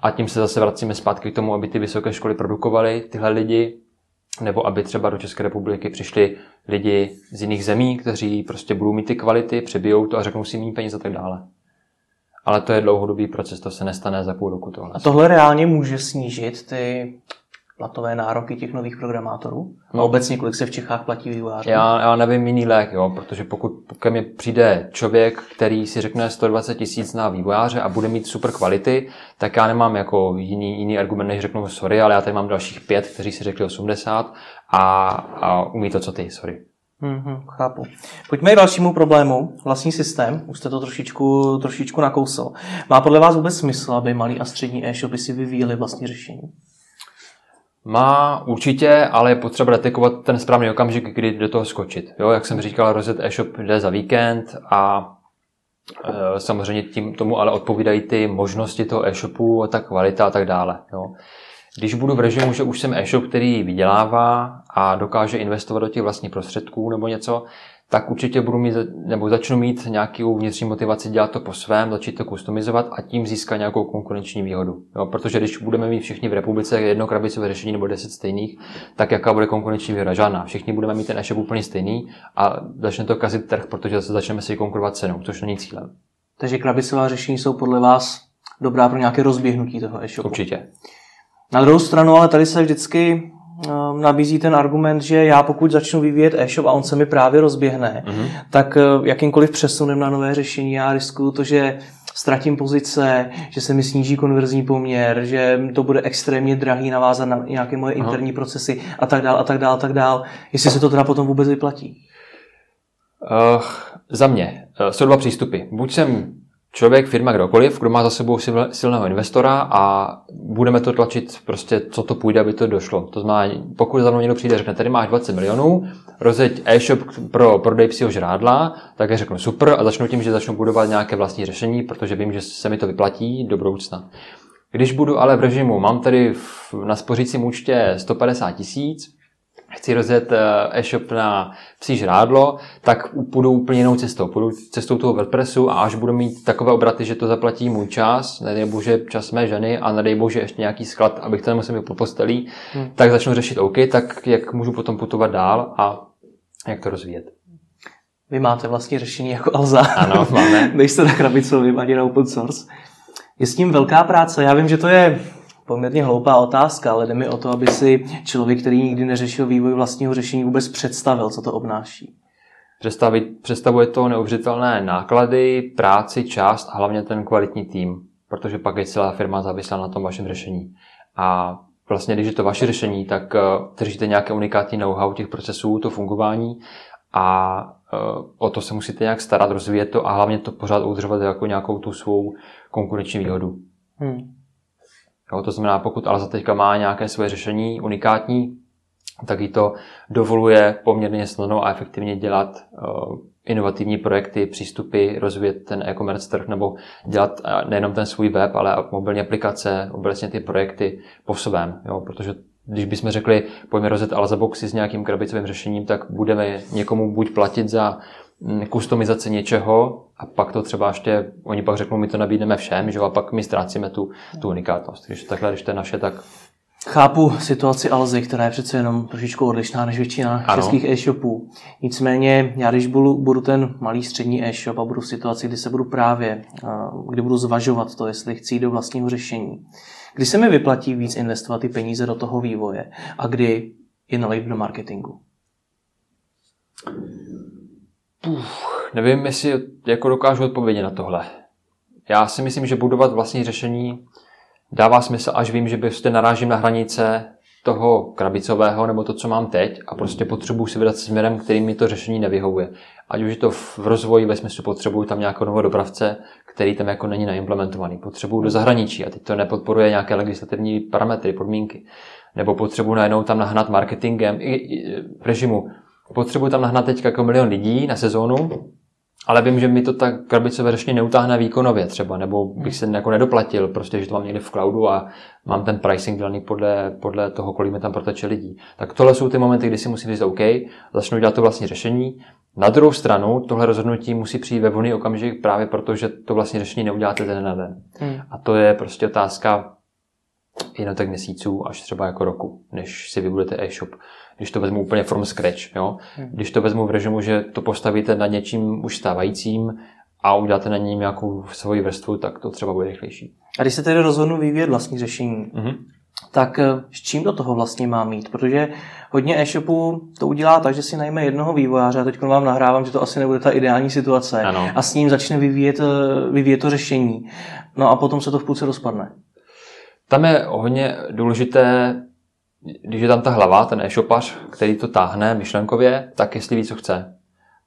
A tím se zase vracíme zpátky k tomu, aby ty vysoké školy produkovaly tyhle lidi nebo aby třeba do České republiky přišli lidi z jiných zemí, kteří prostě budou mít ty kvality, přebijou to a řeknou si méně peněz a tak dále. Ale to je dlouhodobý proces, to se nestane za půl roku tohle. A tohle reálně může snížit ty platové nároky těch nových programátorů? A obecně kolik se v Čechách platí vývojářů? Já nevím jiný lék, jo, protože pokud mi přijde člověk, který si řekne 120 000 na vývojáře a bude mít super kvality, tak já nemám jako jiný argument, než řeknu sorry, ale já tady mám dalších 5, kteří si řekli 80 a umí to, co ty, sorry. Chápu. Pojďme k dalšímu problému. Vlastní systém, už jste to trošičku nakousal. Má podle vás vůbec smysl, aby malí a střední e-shopy si vyvíjeli vlastní řešení? Má určitě, ale je potřeba detekovat ten správný okamžik, kdy do toho skočit. Jo, jak jsem říkal, rozjet e-shop jde za víkend a samozřejmě tomu ale odpovídají ty možnosti toho e-shopu, ta kvalita a tak dále. Jo. Když budu v režimu, že už jsem e-shop, který vydělává a dokáže investovat do těch vlastních prostředků nebo něco, tak určitě začnu mít nějakou vnitřní motivaci dělat to po svém, začít to customizovat a tím získat nějakou konkurenční výhodu. Jo, protože když budeme mít všichni v republice jedno krabicové řešení nebo 10 stejných, tak jaká bude konkurenční výhoda? Žádná. Všichni budeme mít ten e-shop úplně stejný a začne to kazit trh, protože zase začneme si konkurovat cenou, což není cílem. Takže krabicová řešení jsou podle vás dobrá pro nějaké rozběhnutí toho e-shopu? Určitě. Na druhou stranu, ale tady se vždycky nabízí ten argument, že já pokud začnu vyvíjet e-shop a on se mi právě rozběhne, tak jakýmkoliv přesunem na nové řešení já riskuju to, že ztratím pozice, že se mi sníží konverzní poměr, že to bude extrémně drahý navázat na nějaké moje interní procesy a tak dál. Jestli se to teda potom vůbec vyplatí? Za mě jsou dva přístupy. Buď jsem člověk, firma, kdokoliv, kdo má za sebou silného investora a budeme to tlačit prostě, co to půjde, aby to došlo. To znamená, pokud za mnou někdo přijde a řekne, tady máš 20 milionů, rozjeď e-shop pro prodej psího žrádla, tak já řeknu super a začnu tím, že začnu budovat nějaké vlastní řešení, protože vím, že se mi to vyplatí do budoucna. Když budu ale v režimu, mám tady na spořícím účtě 150 000, chci rozjet e-shop na psí žrádlo, tak půjdu úplně jinou cestou. Půjdu cestou toho WordPressu a až budu mít takové obraty, že to zaplatí můj čas, nedej bože čas mé ženy a nedej bože ještě nějaký sklad, abych to nemusel mít pod postelí, tak začnu řešit OK, tak jak můžu potom putovat dál a jak to rozvíjet. Vy máte vlastní řešení jako Alza. Ano, máme. Nejste na krabicovým ani na open source. Je s tím velká práce. Já vím, že to je poměrně hloupá otázka, ale jde mi o to, aby si člověk, který nikdy neřešil vývoj vlastního řešení, vůbec představil, co to obnáší. Představuje to neuvěřitelné náklady, práci, část a hlavně ten kvalitní tým, protože pak je celá firma závislá na tom vašem řešení. A vlastně, když je to vaše řešení, tak držíte nějaké unikátní know-how těch procesů, to fungování a o to se musíte nějak starat, rozvíjet to a hlavně to pořád udržovat jako nějakou tu svou konkurenční výhodu. Jo, to znamená, pokud Alza teďka má nějaké své řešení unikátní, tak jí to dovoluje poměrně snadno a efektivně dělat inovativní projekty, přístupy, rozvíjet ten e-commerce trh nebo dělat nejenom ten svůj web, ale mobilní aplikace, obecně ty projekty po svém. Jo, protože když bychom řekli, pojďme rozjet AlzaBoxy s nějakým krabicovým řešením, tak budeme někomu buď platit za kustomizace něčeho a pak to třeba ještě, oni pak řeknou, my to nabídneme všem, že a pak my ztrácíme tu unikátnost. Když to je naše, tak... Chápu situaci Alzy, která je přece jenom trošičku odlišná než většina českých e-shopů. Nicméně já, když budu ten malý střední e-shop a budu v situaci, kdy budu zvažovat to, jestli chci jít do vlastního řešení, kdy se mi vyplatí víc investovat ty peníze do toho vývoje a kdy je nalejt do marketingu? Nevím, jestli jako dokážu odpovědět na tohle. Já si myslím, že budovat vlastní řešení dává smysl, až vím, že byste narážím na hranice toho krabicového nebo to, co mám teď a prostě potřebuji si vydat směrem, který mi to řešení nevyhovuje. Ať už je to v rozvoji, ve smyslu potřebuji tam nějakého nového dopravce, který tam jako není naimplementovaný. Potřebuji do zahraničí a teď to nepodporuje nějaké legislativní parametry, podmínky. Nebo potřebuji najednou tam nahnat marketingem i v režimu. Potřebuji tam nahnat teď jako 1 milion lidí na sezónu, ale vím, že mi to tak krabicové řešení neutáhne výkonově třeba, nebo bych se jako nedoplatil, prostě, že to mám někde v cloudu a mám ten pricing dělaný podle toho, kolik mi tam proteče lidí. Tak tohle jsou ty momenty, kdy si musím říct OK, začnu dělat to vlastní řešení. Na druhou stranu tohle rozhodnutí musí přijít ve volný okamžik právě proto, že to vlastní řešení neuděláte den na den. A to je prostě otázka jednotek měsíců až třeba jako roku, než si vybudete e-shop. Když to vezmu úplně from scratch, jo? Když to vezmu v režimu, že to postavíte na něčím už stávajícím a uděláte na něm nějakou svoji vrstvu, tak to třeba bude rychlejší. A když se tedy rozhodnu vyvíjet vlastní řešení, tak s čím do toho vlastně mám jít? Protože hodně e-shopů to udělá tak, že si najme jednoho vývojáře, a teď vám nahrávám, že to asi nebude ta ideální situace, ano. A s ním začne vyvíjet to řešení. No a potom se to v půlce rozpadne. Tam je hodně důležité, když je tam ta hlava, ten e-shopař, který to táhne myšlenkově, tak jestli ví, co chce.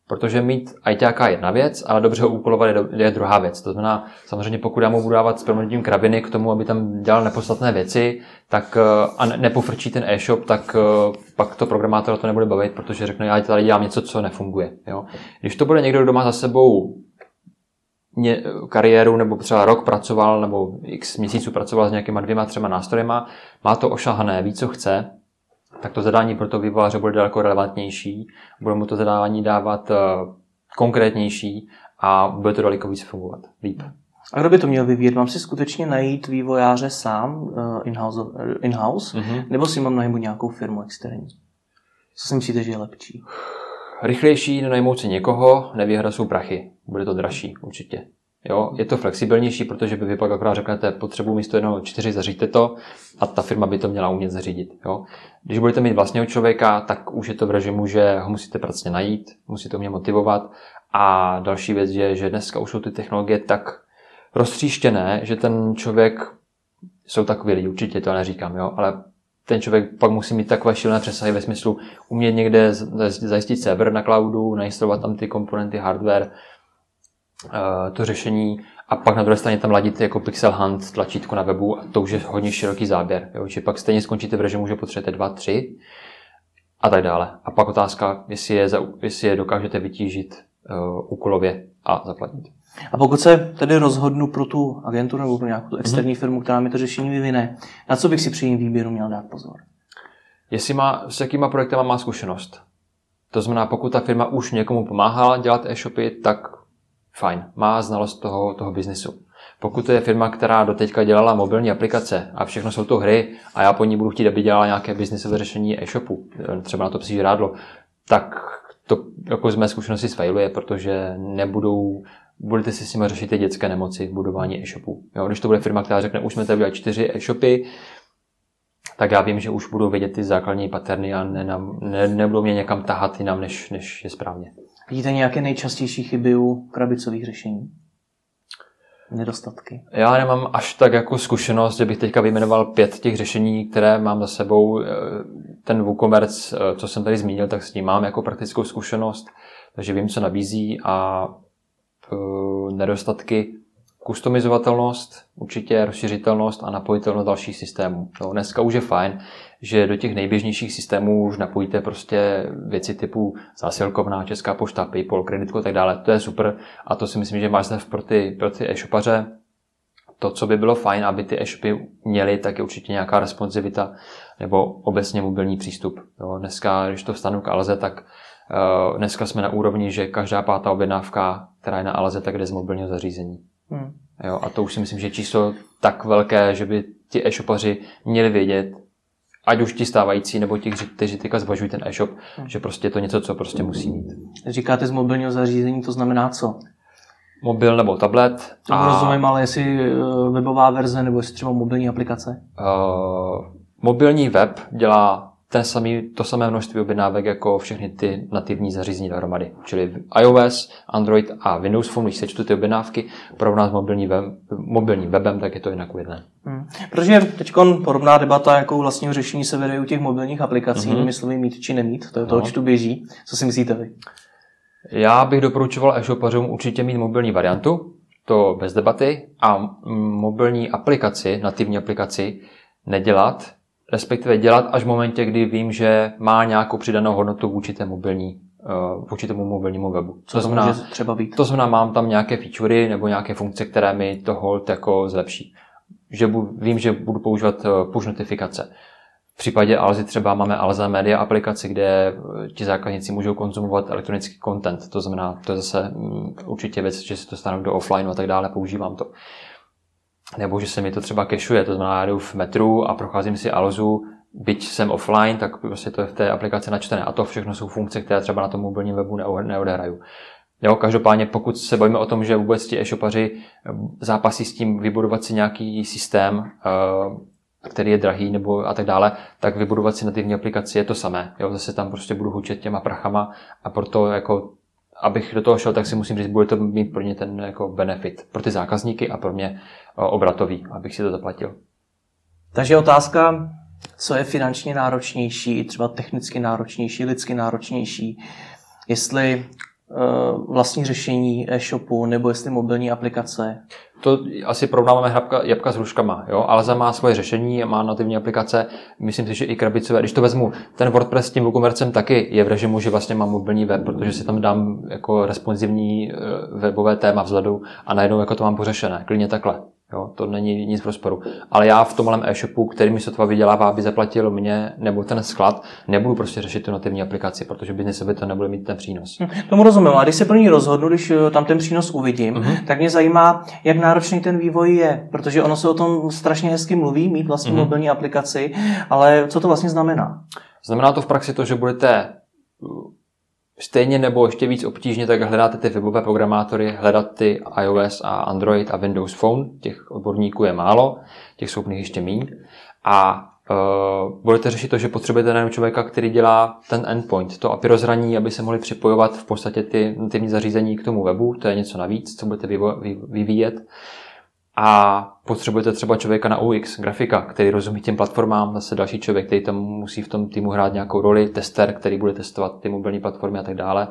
Protože mít ajťáka je jedna věc, ale dobře ho úkolovat je druhá věc. To znamená, samozřejmě pokud já mu budu dávat s proměnutím krabiny k tomu, aby tam dělal nepodstatné věci, tak a nepofrčí ten e-shop, tak pak to programátora to nebude bavit, protože řekne, já tady dělám něco, co nefunguje. Jo? Když to bude někdo, kdo má za sebou kariéru, nebo třeba rok pracoval, nebo x měsíců pracoval s nějakýma 2, 3 nástrojema, má to ošahané, ví, co chce, tak to zadání pro to vývojáře bude daleko relevantnější, bude mu to zadání dávat konkrétnější a bude to daleko víc fungovat líp. A kdo by to měl vyvíjet? Mám si skutečně najít vývojáře sám, in-house, nebo si mám najmout nějakou firmu externí? Co si myslíte, že je lepší? Rychlejší, najmout si někoho, nevyhra jsou prachy. Bude to dražší určitě. Jo, je to flexibilnější, protože by vy pak akorát řeknete, potřebuji místo 1 4 zaříďte to a ta firma by to měla umět zařídit. Jo. Když budete mít vlastního člověka, tak už je to v režimu, že ho musíte pracně najít, musíte mě motivovat a další věc je, že dneska už jsou ty technologie tak roztříštěné, že ten člověk, jsou takový lidi, určitě to neříkám, jo, ale ten člověk pak musí mít takové šílené přesahy ve smyslu umět někde zajistit server na cloudu, nainstalovat tam ty komponenty, hardware, to řešení a pak na druhé straně tam ladit jako pixel hunt tlačítko na webu a to už je hodně široký záběr. Jo? Čiže pak stejně skončíte v režimu, že potřebujete 2, 3 a tak dále. A pak otázka, jestli je dokážete vytížit úkolově a zaplatit. A pokud se tedy rozhodnu pro tu agenturu nebo pro nějakou externí firmu, která mi to řešení vyvine, na co bych si při jejím výběru měl dát pozor? Jestli s jakýma projektama má zkušenost. To znamená, pokud ta firma už někomu pomáhala dělat e-shopy, tak fajn, má znalost toho biznesu. Pokud to je firma, která doteďka dělala mobilní aplikace a všechno jsou to hry a já po ní budu chtít, aby dělala nějaké biznesové řešení e-shopu, třeba na to psí žrádlo, tak to jako z mé zkušenosti sfailuje, protože budete si s nimi řešit ty dětské nemoci, budování e-shopů. Jo, když to bude firma, která řekne, už jsme tady udělali 4 e-shopy, tak já vím, že už budu vědět ty základní paterny a nebudou mě někam tahat jinam, než je správně. Vidíte nějaké nejčastější chyby u krabicových řešení? Nedostatky? Já nemám až tak jako zkušenost, že bych teďka vyjmenoval 5 těch řešení, které mám za sebou. Ten WooCommerce, co jsem tady zmínil, tak s tím mám jako praktickou zkušenost, takže vím, co nabízí a nedostatky. Customizovatelnost, určitě rozšiřitelnost a napojitelnost dalších systémů. No, dneska už je fajn, že do těch nejběžnějších systémů už napojíte prostě věci typu zásilkovna, Česká pošta, PayPal, kreditko a tak dále. To je super a to si myslím, že máš pro ty e-shopaře. To, co by bylo fajn, aby ty e-shopy měly, tak je určitě nějaká responsivita nebo obecně mobilní přístup. No, dneska, když to vstanu k Alze, tak dneska jsme na úrovni, že každá 5. objednávka, která je na Alze, tak jde z mobilního zařízení. Jo, a to už si myslím, že je číslo tak velké, že by ti e-shopaři měli vědět, ať už ti stávající, nebo ti, kteří teďka zvažují ten e-shop, že prostě je to něco, co prostě musí mít. Říkáte z mobilního zařízení, to znamená co? Mobil nebo tablet. To rozumím, ale jestli webová verze, nebo jestli třeba mobilní aplikace? Mobilní web dělá to samé množství objednávek jako všechny ty nativní zařízení dohromady. Čili iOS, Android a Windows Phone, když sečtu ty objednávky, porovnám s mobilním webem, tak je to jinak ujedné. Protože teď podobná debata, jakou vlastního řešení se vede u těch mobilních aplikací, myslím mít či nemít, to je to, čtu běží. Co si myslíte vy? Já bych doporučoval e-shopařům určitě mít mobilní variantu, to bez debaty, a mobilní aplikaci, nativní aplikaci nedělat, respektive dělat až v momentě, kdy vím, že má nějakou přidanou hodnotu vůči tomu mobilnímu webu. Co to znamená, třeba být? To znamená, mám tam nějaké featurey nebo nějaké funkce, které mi to hold jako zlepší. Vím, že budu používat push notifikace. V případě Alzy třeba máme Alza Media aplikaci, kde ti zákazníci můžou konzumovat elektronický content. To znamená, to je zase určitě věc, že si to stanu do offline a tak dále, používám to. nebo že se mi to třeba cacheuje, to znamená, já jdu v metru a procházím si Alzu, byť jsem offline, tak prostě to je v té aplikaci načtené. A to všechno jsou funkce, které třeba na tom mobilním webu neodehraju. Jo, každopádně, pokud se bavíme o tom, že vůbec ti e-shopaři zápasí s tím vybudovat si nějaký systém, který je drahý nebo a tak dále, tak vybudovat si nativní aplikaci je to samé. Jo, zase tam prostě budu hučet těma prachama a proto jako abych do toho šel, tak si musím říct, bude to mít pro ně ten jako benefit pro ty zákazníky a pro mě obratový, abych si to zaplatil. Takže otázka, co je finančně náročnější, třeba technicky náročnější, lidsky náročnější, jestli vlastní řešení e-shopu nebo jestli mobilní aplikace? To asi porovnáváme jabka s hruškama. Jo? Alza má svoje řešení, má nativní aplikace, myslím si, že i krabicové. Když to vezmu, ten WordPress s tím WooCommercem taky je v režimu, že vlastně mám mobilní web, protože si tam dám jako responsivní webové téma vzhledu a najednou jako to mám pořešené. Klidně takhle. Jo? To není nic v rozporu. Ale já v tomhle e-shopu, který mi sotva vydělává, aby zaplatil mě nebo ten sklad, nebudu prostě řešit tu nativní aplikaci, protože business by to nebude mít ten přínos. Tomu rozumím. A když se pro ní rozhodnu, když tam ten přínos uvidím, tak mě zajímá, jak náročný ten vývoj je, protože ono se o tom strašně hezky mluví, mít vlastní mobilní aplikaci, ale co to vlastně znamená? Znamená to v praxi to, že budete stejně nebo ještě víc obtížně, tak hledáte ty webové programátory, hledat ty iOS a Android a Windows Phone, těch odborníků je málo, těch schopných ještě míň. A budete řešit to, že potřebujete nejenom člověka, který dělá ten endpoint, to API rozhraní, aby se mohli připojovat v podstatě ty nativní zařízení k tomu webu, to je něco navíc, co budete vyvíjet. A potřebujete třeba člověka na UX, grafika, který rozumí těm platformám, zase další člověk, který tam musí v tom týmu hrát nějakou roli, tester, který bude testovat ty mobilní platformy a tak dále.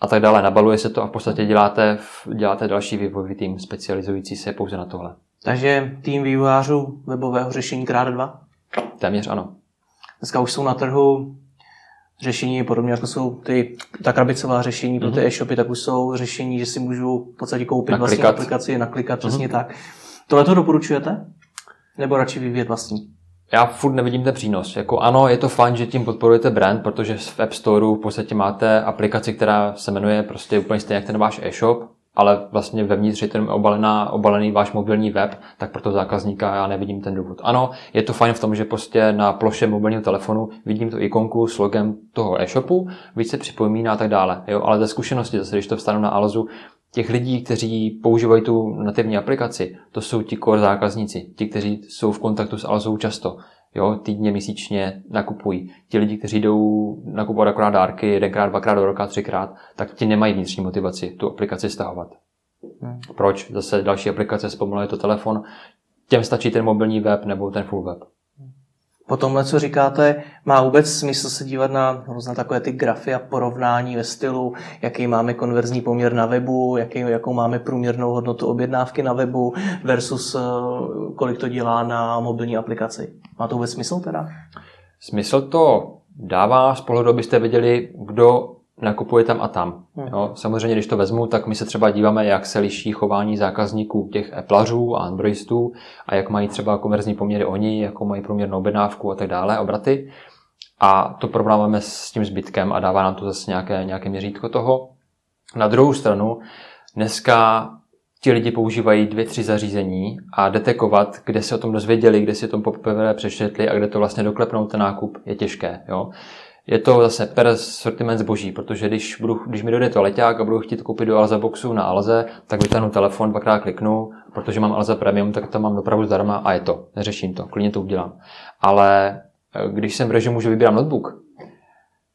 A tak dále, nabaluje se to a v podstatě děláte další vývojový tým, specializující se pouze na tohle. Takže tým vývojářů webového řešení krát 2? Téměř ano. Dneska už jsou na trhu řešení podobně, jako jsou ta krabicová řešení pro ty e-shopy, tak už jsou řešení, že si můžu v podstatě koupit vlastní aplikaci, naklikat, přesně tak. Tohle to doporučujete? Nebo radši vyvíjet vlastní? Já furt nevidím ten přínos. Jako ano, je to fajn, že tím podporujete brand, protože v App Storeu v podstatě máte aplikaci, která se jmenuje prostě úplně stejně jak ten váš e-shop, ale vlastně vevnitř je ten obalený váš mobilní web, tak pro toho zákazníka já nevidím ten důvod. Ano, je to fajn v tom, že prostě na ploše mobilního telefonu vidím tu ikonku s logem toho e-shopu, víc se připomíná a tak dále. Jo, ale ze zkušenosti, zase když to vstanu na Alzu, těch lidí, kteří používají tu nativní aplikaci, to jsou ti core zákazníci, ti, kteří jsou v kontaktu s Alzou často. Jo, týdně, měsíčně nakupují. Ti lidi, kteří jdou nakupovat akorát dárky, 1x, 2x do roka, 3x, tak ti nemají vnitřní motivaci tu aplikaci stahovat. Proč? Zase další aplikace zpomaluje to telefon. Těm stačí ten mobilní web nebo ten full web. Po tomhle, co říkáte, má vůbec smysl se dívat na takové ty grafy a porovnání ve stylu, jaký máme konverzní poměr na webu, jakou máme průměrnou hodnotu objednávky na webu versus kolik to dělá na mobilní aplikaci. Má to vůbec smysl teda? Smysl to dává, z pohledu byste věděli, kdo nakupuje tam a tam. Jo, samozřejmě, když to vezmu, tak my se třeba díváme, jak se liší chování zákazníků těch Appleařů a Androidistů a jak mají třeba komerční poměry oni, jakou mají průměrnou objednávku a tak dále, obraty. A to porovnáváme s tím zbytkem a dává nám to zase nějaké měřítko toho. Na druhou stranu, dneska ti lidi používají 2-3 zařízení a detekovat, kde se o tom dozvěděli, kde si o tom poprvé přečetli a kde to vlastně doklepnout ten nákup, je těžké. Jo. Je to zase per sortiment zboží, protože když mi dojde toaleťák a budu chtít koupit do AlzaBoxu na Alze, tak vytáhnu telefon, 2x kliknu, protože mám Alza Premium, tak tam mám dopravu zdarma a je to. Neřeším to, klidně to udělám. Ale když jsem v režimu, že vybírám notebook,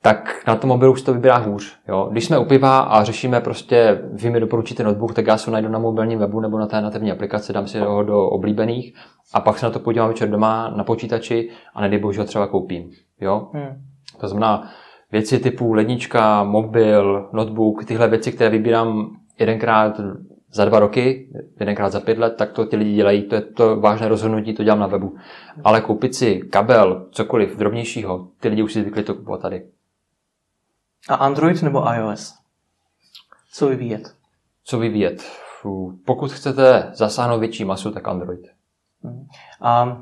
tak na tom mobilu už to vybírá hůř. Jo? Když jsme u piva a řešíme prostě, vy mi doporučíte notebook, tak já se ho najdu na mobilním webu nebo na té nativní aplikaci, dám si ho do oblíbených a pak se na to podívám večer doma na počítači a nedej bože ho třeba koupím. Jo? To znamená věci typu lednička, mobil, notebook, tyhle věci, které vybírám 1x za 2 roky, 1x za 5 let, tak to ti lidi dělají, to je to vážné rozhodnutí, to dělám na webu. Ale koupit si kabel, cokoliv drobnějšího, ty lidi už si zvykli to kupovat tady. A Android nebo iOS? Co vyvíjet? Pokud chcete zasáhnout větší masu, tak Android. A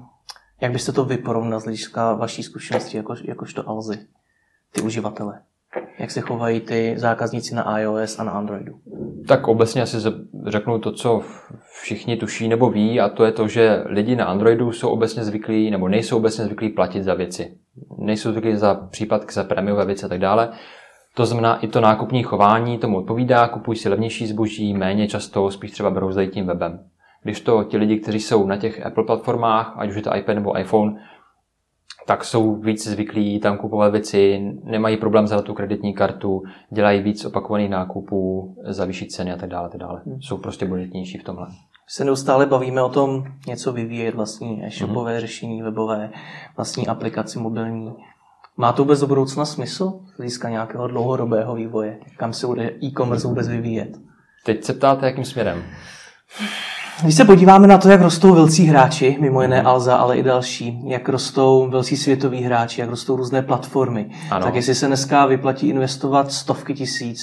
jak byste to vyporovnal z hlediska vaší zkušenosti, jakožto Alzy, ty uživatele? Jak se chovají ty zákazníci na iOS a na Androidu? tak obecně asi řeknu to, co všichni tuší nebo ví, a to je to, že lidi na Androidu jsou obecně zvyklí, nebo nejsou obecně zvyklí platit za věci. Nejsou zvyklí za příplatky, za prémiové věci a tak dále. To znamená, i to nákupní chování tomu odpovídá, kupují si levnější zboží, méně často, spíš třeba brouzdají tím webem. Když to ti lidi, kteří jsou na těch Apple platformách, ať už je to iPad nebo iPhone, tak jsou víc zvyklí tam kupovat věci, nemají problém zadat tu kreditní kartu, dělají víc opakovaných nákupů za vyšší ceny a tak dále, Jsou prostě budžetnější v tomhle. Se neustále bavíme o tom něco vyvíjet, vlastní e-shopové řešení, webové, vlastní aplikaci mobilní. Má to vůbec do budoucna smysl získat nějakého dlouhodobého vývoje? Kam se bude e-commerce vůbec vyvíjet? Teď se ptáte, jakým směrem? Když se podíváme na to, jak rostou velcí hráči, mimo jiné Alza, ale i další, jak rostou velcí světoví hráči, jak rostou různé platformy, ano. Tak jestli se dneska vyplatí investovat stovky tisíc,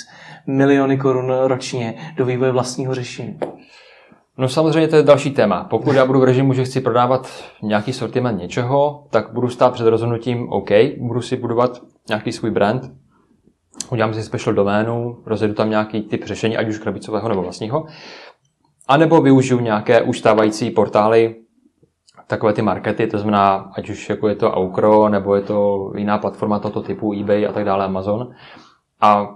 miliony korun ročně do vývoje vlastního řešení? No samozřejmě to je další téma. Pokud já budu v režimu, že chci prodávat nějaký sortiment něčeho, tak budu stát před rozhodnutím, OK, budu si budovat nějaký svůj brand, udělám si special doménu, rozjedu tam nějaký typ řešení, ať už krabicového nebo vlastního, anebo využiju nějaké už stávající portály, takové ty markety, to znamená, ať už jako je to Aukro, nebo je to jiná platforma tohoto typu, eBay a tak dále, Amazon. A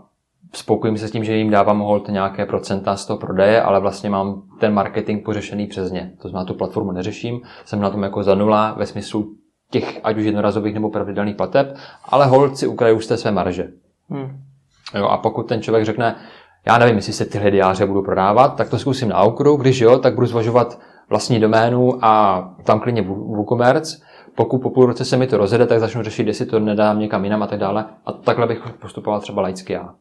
spokojím se s tím, že jim dávám holt nějaké procenta z toho prodeje, ale vlastně mám ten marketing pořešený přes ně. To znamená, tu platformu neřeším, jsem na tom jako za nula ve smyslu těch ať už jednorazových nebo pravidelných plateb, ale holt si ukraju z té své marže. Jo, a pokud ten člověk řekne, já nevím, jestli se tyhle diáře budu prodávat, tak to zkusím na Aukru, když jo, tak budu zvažovat vlastní doménu a tam klidně WooCommerce. Pokud po půl roce se mi to rozjede, tak začnu řešit, jestli to nedám někam jinam a tak dále. A takhle bych postupoval třeba laicky já.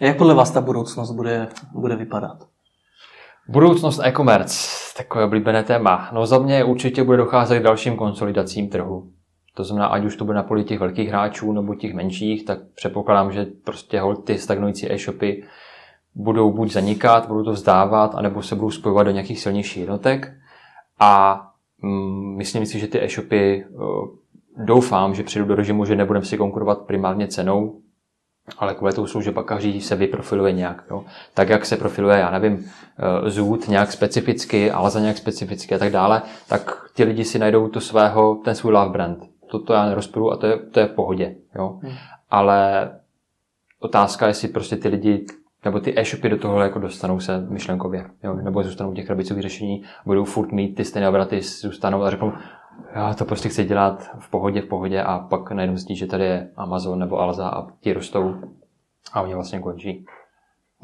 Jak podle vás ta budoucnost bude vypadat? Budoucnost e-commerce, takové oblíbené téma. No za mě určitě bude docházet k dalším konsolidacím trhu. To znamená, ať už to bude na poli těch velkých hráčů nebo těch menších, tak předpokládám, že prostě ty stagnující e-shopy budou buď zanikat, budou to vzdávat, anebo se budou spojovat do nějakých silnějších jednotek. A myslím si, že ty e-shopy, doufám, že přijdu do režimu, že nebudeme si konkurovat primárně cenou, ale kvalitou služeb a každý se vyprofiluje nějak. Jo? Tak, jak se profiluje, já nevím, ČVUT nějak specificky, Alza nějak specificky a tak dále, tak ti lidi si najdou ten svůj love brand. To já nerozporu a to je v pohodě. Jo? Ale otázka, jestli prostě ty lidi, nebo ty e-shopy do toho jako dostanou se myšlenkově. Jo? Nebo zůstanou těch krabicových řešení, budou furt mít ty stejné obraty, zůstanou a řeknou, já to prostě chci dělat v pohodě a pak najednou zjistí, že tady je Amazon nebo Alza a ti rostou a oni vlastně končí.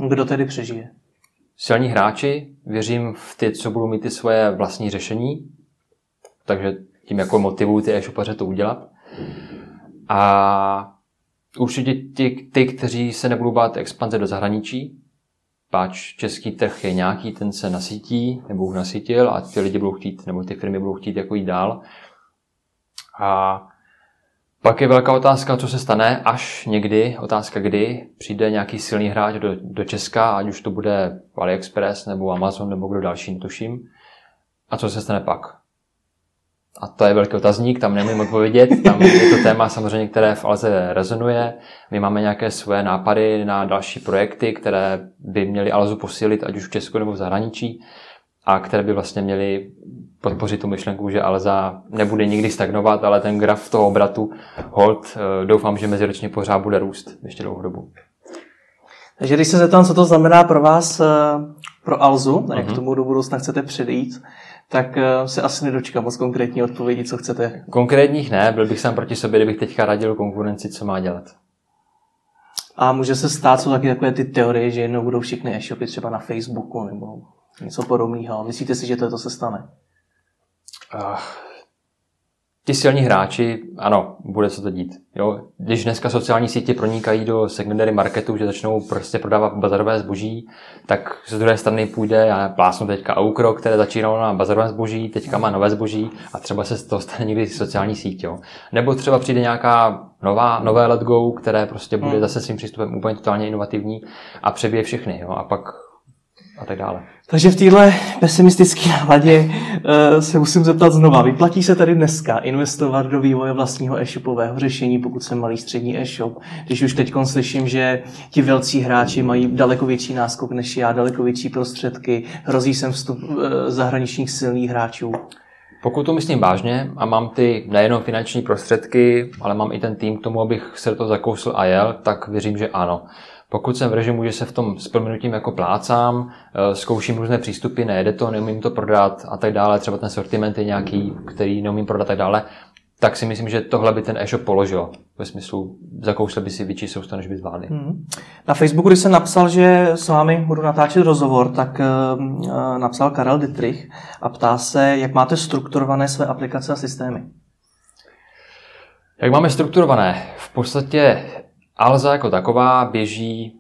Kdo tedy přežije? Silní hráči, věřím v ty, co budou mít ty svoje vlastní řešení, takže tím jako motivují ty e-shopaře to udělat. A určitě ty, kteří se nebudou bát expanze do zahraničí, páč český trh je nějaký, ten se nasytí, nebo už nasytil a ty lidi budou chtít, nebo ty firmy budou chtít jako jít dál. A pak je velká otázka, co se stane, až někdy, otázka kdy, přijde nějaký silný hráč do Česka, ať už to bude AliExpress, nebo Amazon, nebo kdo další, netuším. A co se stane pak? A to je velký otazník, tam nemůžu odpovědět, tam je to téma samozřejmě, které v Alze rezonuje. My máme nějaké své nápady na další projekty, které by měly Alzu posílit, ať už v Česku nebo v zahraničí, a které by vlastně měly podpořit tu myšlenku, že Alza nebude nikdy stagnovat, ale ten graf toho obratu hold, doufám, že meziročně pořád bude růst ještě dlouhou dobu. Takže když se zeptám, co to znamená pro vás, pro Alzu, jak tomu do budoucna chcete předejít, tak se asi nedočkám moc konkrétní odpovědi, co chcete. Konkrétních ne, byl bych sám proti sobě, kdybych teďka radil konkurenci, co má dělat. A může se stát, jsou taky takové ty teorie, že jednou budou všechny e-shopy třeba na Facebooku nebo něco podobného. Myslíte si, že to se stane? Ti silní hráči, ano, bude se to dít. Jo? Když dneska sociální sítě pronikají do secondary marketu, že začnou prostě prodávat bazarové zboží, tak z druhé strany půjde, já plásnu teďka Aukro, které začínalo na bazarové zboží, teďka má nové zboží a třeba se z toho stane někdy sociální sítě. Jo? Nebo třeba přijde nějaká nové Let Go, které prostě bude zase svým přístupem úplně totálně inovativní a přebije všechny. Jo? A pak a tak dále. Takže v téhle pesimistické náladě se musím zeptat znova. Vyplatí se tady dneska investovat do vývoje vlastního e-shopového řešení, pokud jsem malý střední e-shop? Když už teď slyším, že ti velcí hráči mají daleko větší náskok než já, daleko větší prostředky, hrozí sem vstup zahraničních silných hráčů. Pokud to myslím vážně a mám ty nejenom finanční prostředky, ale mám i ten tým k tomu, abych se do toho zakousl a jel, tak věřím, že ano. Pokud jsem v režimu, že se v tom s prominutím jako plácám, zkouším různé přístupy, nejede to, neumím to prodat a tak dále, třeba ten sortiment je nějaký, který neumím prodat a tak dále, tak si myslím, že tohle by ten e-shop položil. Ve smyslu, zakousl by si větší soustav, než by zvládli. Na Facebooku, když jsem napsal, že s vámi budu natáčet rozhovor, tak napsal Karel Dietrich a ptá se, jak máte strukturované své aplikace a systémy. Jak máme strukturované? V podstatě Alza jako taková běží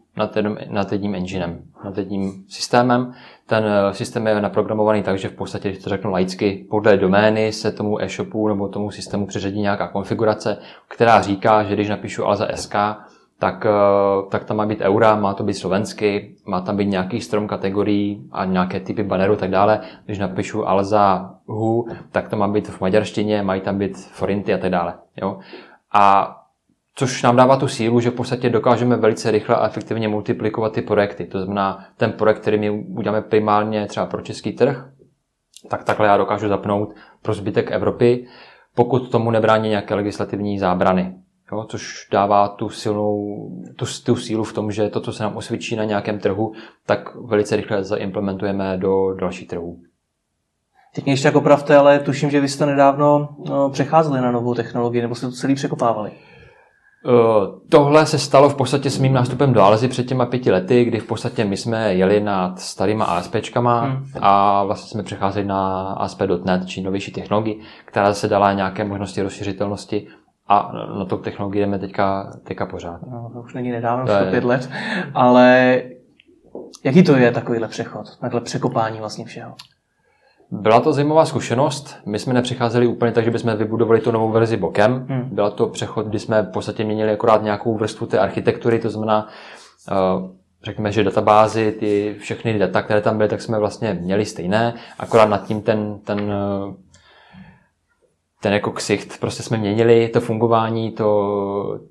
nad jedním enginem, nad jedním systémem. Ten systém je naprogramovaný tak, že v podstatě, když to řeknu laicky, podle domény se tomu e-shopu nebo tomu systému přiřadí nějaká konfigurace, která říká, že když napíšu Alza.sk, tak tam má být eura, má to být slovensky, má tam být nějaký strom kategorií a nějaké typy bannerů a tak dále. Když napíšu Alza.hu, tak to má být v maďarštině, mají tam být forinty a tak dále. Jo? A což nám dává tu sílu, že v podstatě dokážeme velice rychle a efektivně multiplikovat ty projekty. To znamená, ten projekt, který my uděláme primárně třeba pro český trh, tak takhle já dokážu zapnout pro zbytek Evropy, pokud tomu nebrání nějaké legislativní zábrany. Jo, což dává tu sílu v tom, že to, co se nám osvědčí na nějakém trhu, tak velice rychle zaimplementujeme do dalších trhů. Teď mě ještě tak opravte, ale tuším, že vy jste nedávno přecházeli na novou technologii, nebo jste to celý překopávali. Tohle se stalo v podstatě s mým nástupem do Alzy před těma 5 lety, kdy v podstatě my jsme jeli nad starýma ASPčkama a vlastně jsme přecházeli na ASP.net, či novější technologii, která zase dala nějaké možnosti rozšiřitelnosti a na tu technologii jdeme teďka pořád. No, to už není nedávno, 105 let, ale jaký to je takovýhle přechod, takhle překopání vlastně všeho? Byla to zajímavá zkušenost. My jsme nepřicházeli úplně tak, že bychom vybudovali tu novou verzi bokem. Byla to přechod, kdy jsme v podstatě měnili akorát nějakou vrstvu té architektury, to znamená, řekněme, že databázy, ty všechny data, které tam byly, tak jsme vlastně měli stejné, akorát nad tím ten jako ksicht. Prostě jsme měnili to fungování,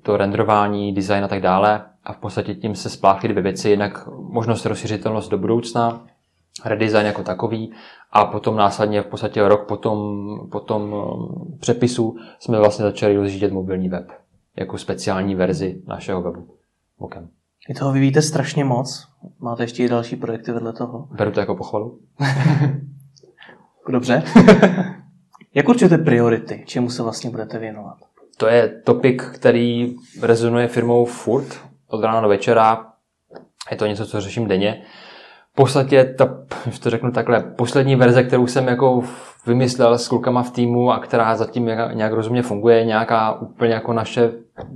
to renderování, design a tak dále a v podstatě tím se spláchly 2 věci, jednak možnost rozšířitelnost do budoucna, redesign jako takový a potom následně v podstatě rok potom přepisu jsme vlastně začali rozjíždět mobilní web jako speciální verzi našeho webu. Okay. Vy toho vyvíjíte strašně moc. Máte ještě i další projekty vedle toho. Beru to jako pochvalu. Dobře. Jak určujete priority? Čemu se vlastně budete věnovat? To je topik, který rezonuje firmou furt od rána do večera. Je to něco, co řeším denně. V podstatě poslední verze, kterou jsem jako vymyslel s klukama v týmu a která zatím nějak rozumně funguje, nějaká úplně jako naše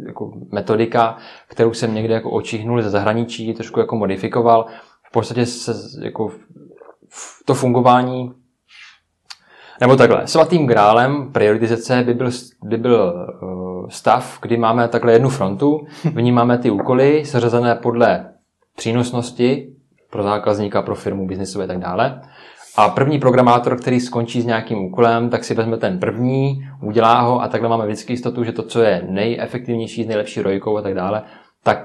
jako metodika, kterou jsem někde jako očihnul ze zahraničí, trošku jako modifikoval. V podstatě jako to fungování, nebo takhle, svatým grálem prioritizace by byl stav, kdy máme takhle jednu frontu, v ní máme ty úkoly seřazené podle přínosnosti, pro zákazníka, pro firmu, biznisové a tak dále. A první programátor, který skončí s nějakým úkolem, tak si vezme ten první, udělá ho a takhle máme vždycky jistotu, že to, co je nejefektivnější, s nejlepší rojkou a tak dále,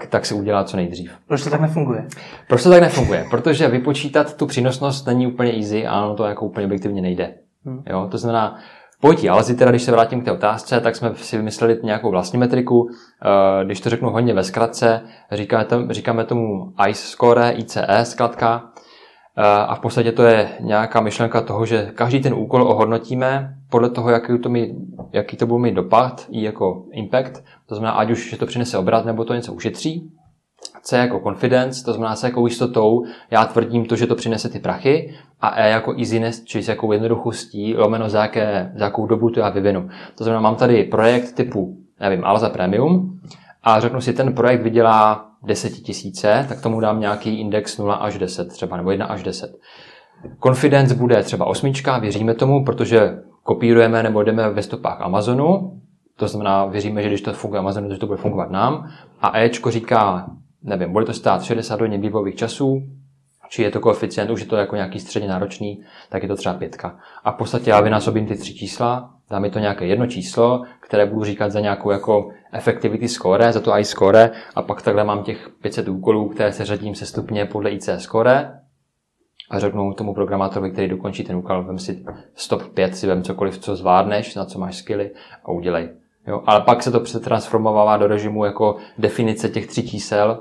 tak se udělá co nejdřív. Proč to tak nefunguje? Proč to tak nefunguje? Protože vypočítat tu přínosnost není úplně easy a ono to jako úplně objektivně nejde. Jo? To znamená, pojď, ale když se vrátím k té otázce, tak jsme si vymysleli nějakou vlastní metriku. Když to řeknu hodně ve zkratce, říkáme tomu ICE, zkratka. A v podstatě to je nějaká myšlenka toho, že každý ten úkol ohodnotíme podle toho, jaký to bude mít dopad, i jako impact. To znamená, ať už že to přinese obrat, nebo to něco ušetří. C jako confidence, to znamená se jako jistotou, já tvrdím to, že to přinese ty prachy, a E jako easiness, čili s jakou jednoduchostí, lomeno za jakou dobu to já vyvinu. To znamená, mám tady projekt typu, nevím, Alza Premium a řeknu si, ten projekt vydělá 10 000, tak tomu dám nějaký index 0 až 10 třeba, nebo 1 až 10. Confidence bude třeba 8, věříme tomu, protože kopírujeme nebo jdeme ve stopách Amazonu, to znamená, věříme, že když to funguje Amazonu, to bude fungovat nám. A Ečko říká, nevím, bude to stát 60 do vývojových časů, či je to koeficient, už je to jako nějaký středně náročný, tak je to třeba 5. A v podstatě já vynásobím ty 3 čísla, dám mi to nějaké jedno číslo, které budu říkat za nějakou jako effectivity score, za to i score, a pak takhle mám těch 500 úkolů, které se řadím sestupně podle IC score a řeknu tomu programátorovi, který dokončí ten úkol, vem si stop 5, si vem cokoliv, co zvládneš, na co máš skilly a udělej. Jo, ale pak se to přetransformovává do režimu jako definice těch 3 čísel,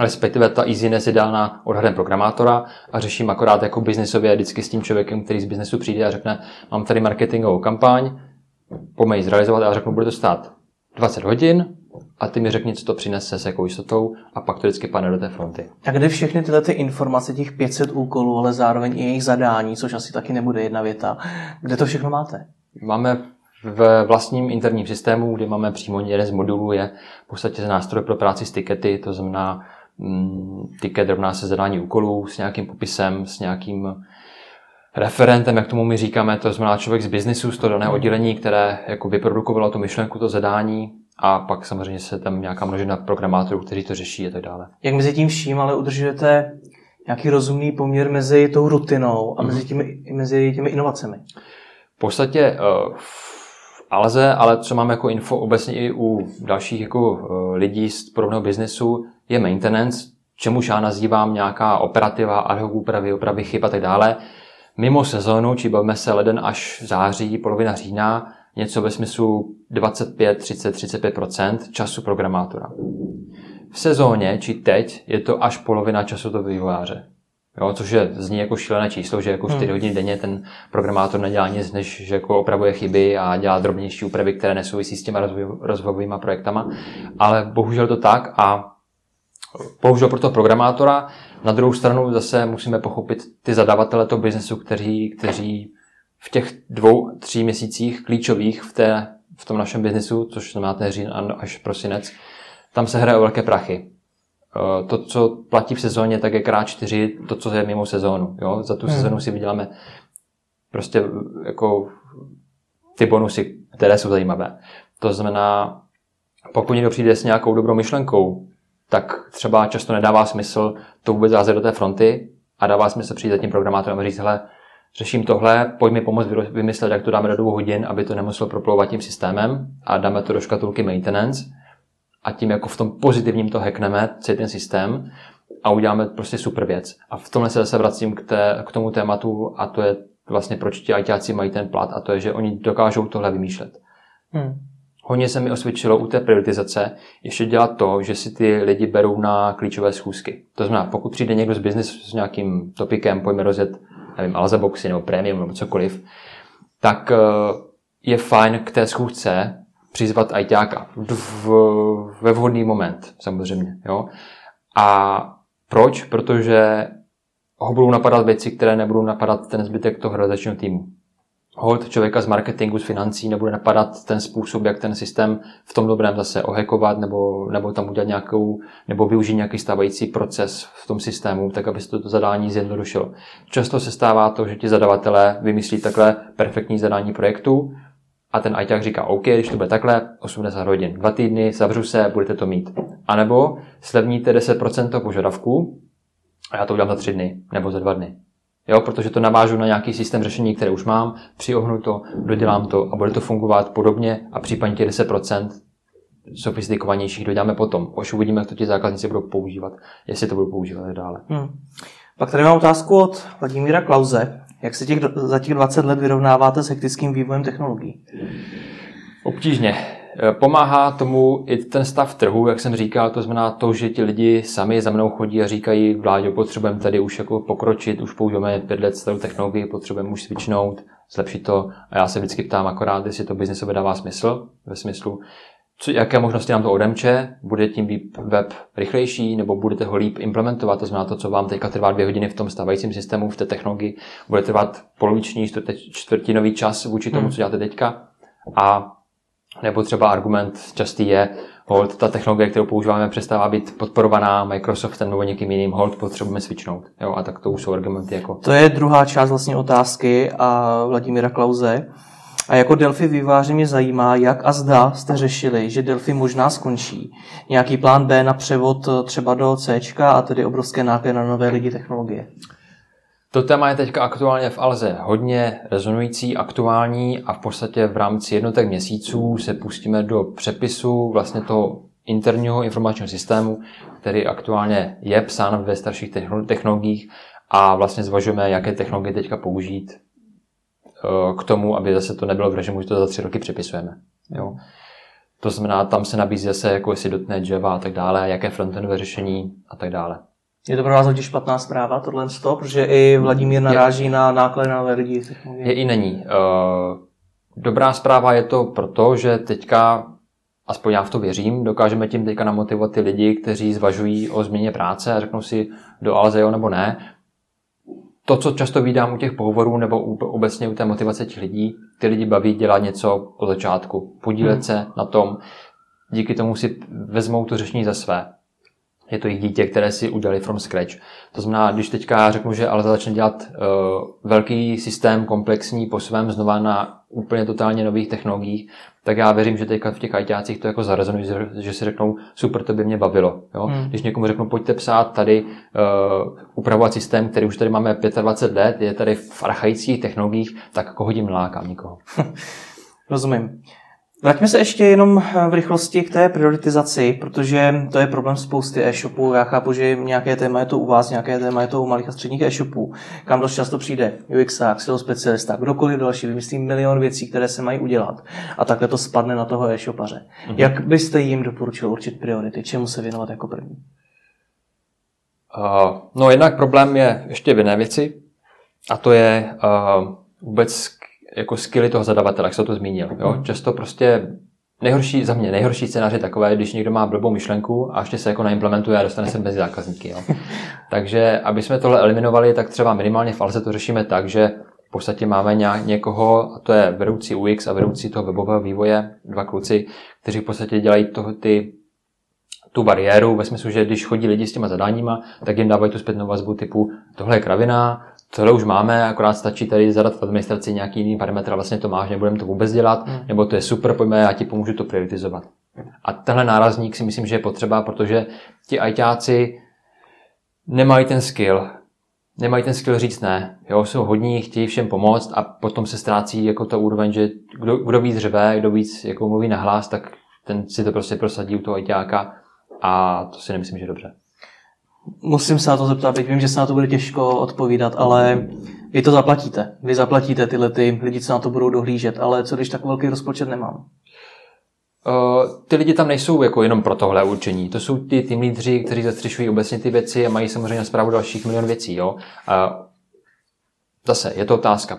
respektive ta easiness je dána odhadem programátora a řeším akorát jako biznisově vždycky s tím člověkem, který z biznesu přijde a řekne, mám tady marketingovou kampaň, pomej zrealizovat, a řeknu, bude to stát 20 hodin a ty mi řekni, co to přinese s jakou jistotou, a pak to vždycky padne do té fronty. A kde všechny tyhle ty informace, těch 500 úkolů, ale zároveň i jejich zadání, což asi taky nebude jedna věta, kde to všechno máte? Máme v vlastním interním systému, kde máme přímo jeden z modulů, je v podstatě nástroj pro práci s tikety, to znamená ticket rovná se zadání úkolů s nějakým popisem, s nějakým referentem, jak tomu my říkáme, to znamená člověk z biznisu, z toho daného oddělení, které jako vyprodukovalo tu myšlenku, to zadání, a pak samozřejmě se tam nějaká množina programátorů, kteří to řeší a tak dále. Jak mezi tím vším ale udržujete nějaký rozumný poměr mezi tou rutinou a mezi těmi inovacemi? V podstatě Alze, ale co mám jako info obecně i u dalších jako lidí z podobného biznesu, je maintenance, čemuž já nazývám nějaká operativa, ad hoc úpravy chyb a tak dále. Mimo sezónu, či bavíme se leden až září, polovina října, něco ve smyslu 25, 30, 35% času programátora. V sezóně, či teď, je to až polovina času toho vývojáře. Jo, což je, zní jako šílené číslo, že jako 4 hodiny denně ten programátor nedělá nic, než že jako opravuje chyby a dělá drobnější úpravy, které nesouvisí s těma rozvojovými projektama. Ale bohužel to tak a bohužel pro toho programátora. Na druhou stranu zase musíme pochopit ty zadavatele toho biznesu, kteří v těch 2-3 měsících klíčových v tom našem biznesu, což znamená říjen až prosinec, tam se hraje o velké prachy. To, co platí v sezóně, tak je x4 to, co je mimo sezónu. Jo? Za tu sezónu si vyděláme prostě jako ty bonusy, které jsou zajímavé. To znamená, pokud někdo přijde s nějakou dobrou myšlenkou, tak třeba často nedává smysl to vůbec házet do té fronty a dává smysl přijít za tím programátorem a říct, hele, řeším tohle, pojď mi pomoct vymyslet, jak to dáme do 2 hodin, aby to nemuselo proplouvat tím systémem, a dáme to do škatulky maintenance a tím jako v tom pozitivním to hackneme, celý ten systém, a uděláme prostě super věc. A v tomhle se zase vracím k tomu tématu, a to je vlastně, proč ti ajťáci mají ten plat, a to je, že oni dokážou tohle vymýšlet. Hodně se mi osvědčilo u té prioritizace ještě dělat to, že si ty lidi berou na klíčové schůzky. To znamená, pokud přijde někdo z biznesu s nějakým topikem, pojďme rozjet, nevím, AlzaBoxy nebo Premium nebo cokoliv, tak je fajn k té schůzce přizvat ajťáka ve vhodný moment, samozřejmě. Jo? A proč? Protože ho budou napadat věci, které nebudou napadat ten zbytek toho realizačního týmu. Holt člověka z marketingu, z financí nebude napadat ten způsob, jak ten systém v tom dobrém zase ohackovat nebo tam udělat nějakou, nebo využít nějaký stávající proces v tom systému, tak aby se to zadání zjednodušilo. Často se stává to, že ti zadavatelé vymyslí takhle perfektní zadání projektu a ten ajťák říká, OK, když to bude takhle, 80 hodin, 2 týdny, zavřu se, budete to mít. A nebo slevníte 10% toho požadavku a já to udělám za 3 dny nebo za 2 dny. Jo, protože to navážu na nějaký systém řešení, které už mám, přiohnu to, dodělám to a bude to fungovat podobně, a případně těch 10% sofistikovanějších doděláme potom. Až uvidíme, jak to ti zákazníci budou používat, jestli to budou používat dále. Pak tady mám otázku od Vladimíra Klause. Jak se za těch 20 let vyrovnáváte s hektickým vývojem technologií? Obtížně. Pomáhá tomu i ten stav trhu, jak jsem říkal, to znamená to, že ti lidi sami za mnou chodí a říkají, Vláďo, potřebujeme tady už jako pokročit, už používáme 5 let starou technologii, potřebujeme už switchnout, zlepšit to, a já se vždycky ptám akorát, jestli to biznesově dává smysl, ve smyslu, jaké možnosti nám to odemče, bude tím web rychlejší, nebo budete ho líp implementovat, to znamená to, co vám teďka trvá 2 hodiny v tom stávajícím systému, v té technologii, bude trvat poloviční, čtvrtinový čas vůči tomu, co děláte teďka. A nebo třeba argument častý je, hold, ta technologie, kterou používáme, přestává být podporovaná Microsoftem nebo někým jiným, hold, potřebujeme switchnout. Jo, a tak to už jsou argumenty jako... To je druhá část vlastně otázky a Vladimíra Klause. A jako Delphi vývojáři mě zajímá, jak a zda jste řešili, že Delphi možná skončí. Nějaký plán B na převod třeba do C a tedy obrovské náklady na nové lidi technologie. To téma je teďka aktuálně v Alze hodně rezonující, aktuální a v podstatě v rámci jednotek měsíců se pustíme do přepisu vlastně toho interního informačního systému, který aktuálně je psán ve starších technologiích a vlastně zvažujeme, jaké technologie teďka použít k tomu, aby zase to nebylo v režimu, že to za 3 roky přepisujeme. Jo. To znamená, tam se nabízí zase, jako jestli dotnet Java a tak dále, jaké frontendové řešení a tak dále. Je to pro vás hodně špatná zpráva, tohle stop, protože i Vladimír naráží na náklady na lidi. Je i není. Dobrá zpráva je to proto, že teďka, aspoň já v to věřím, dokážeme tím teďka namotivovat ty lidi, kteří zvažují o změně práce a řeknou si do Alze jo nebo ne. To, co často vídám u těch pohovorů nebo obecně u té motivace těch lidí, ty lidi baví dělat něco od začátku, podílet se na tom, díky tomu si vezmou to řešení za své. Je to jejich dítě, které si udělali from scratch. To znamená, když teďka řeknu, že Alza začne dělat velký systém, komplexní po svém, znova na úplně totálně nových technologiích, tak já věřím, že teďka v těch ajťácích to jako zarezonuje, že si řeknou, super, to by mě bavilo. Jo? Když někomu řeknu, pojďte psát tady, upravovat systém, který už tady máme 25 let, je tady v archajických technologiích, tak koho tím nelákám nikoho. Rozumím. Vraťme se ještě jenom v rychlosti k té prioritizaci, protože to je problém spousty e-shopů. Já chápu, že nějaké téma je to u vás, nějaké téma je to u malých a středních e-shopů. Kam dost často přijde UXák, SEO specialista, kdokoliv další, vymyslí milion věcí, které se mají udělat. A takhle to spadne na toho e-shopaře. Jak byste jim doporučil určit priority? Čemu se věnovat jako první? No jednak problém je ještě v jiné věci. A to je vůbec jako skilly toho zadavatele, jak se to zmínil. Jo? Často prostě nejhorší scénář je takové, když někdo má blbou myšlenku a ještě se jako naimplementuje a dostane se mezi zákazníky. Jo? Takže aby jsme tohle eliminovali, tak třeba minimálně v Alze to řešíme tak, že v podstatě máme někoho, a to je vedoucí UX a vedoucí toho webového vývoje, dva kluci, kteří v podstatě dělají tu bariéru ve smyslu, že když chodí lidi s těma zadáníma, tak jim dávají tu zpětnou vazbu typu tohle je kravina, tohle už máme, akorát stačí tady zadat v administraci nějaký jiný parametr, vlastně to máš, nebudeme to vůbec dělat, nebo to je super, pojďme, já ti pomůžu to prioritizovat. A tenhle nárazník si myslím, že je potřeba, protože ti ajťáci nemají ten skill říct ne. Jo, jsou hodní, chtějí všem pomoct a potom se ztrácí jako ta úroveň, že kdo víc řve, kdo víc jako mluví nahlas, tak ten si to prostě prosadí u toho ajťáka a to si nemyslím, že je dobře. Musím se na to zeptat, vím, že se na to bude těžko odpovídat, ale vy to zaplatíte. Vy zaplatíte tyhle ty lidi, co na to budou dohlížet, ale co když tak velký rozpočet nemám? Ty lidi tam nejsou jako jenom pro tohle určení. To jsou ty tým lídři, kteří zastřešují obecně ty věci a mají samozřejmě na správu dalších milion věcí. Jo? Zase je to otázka.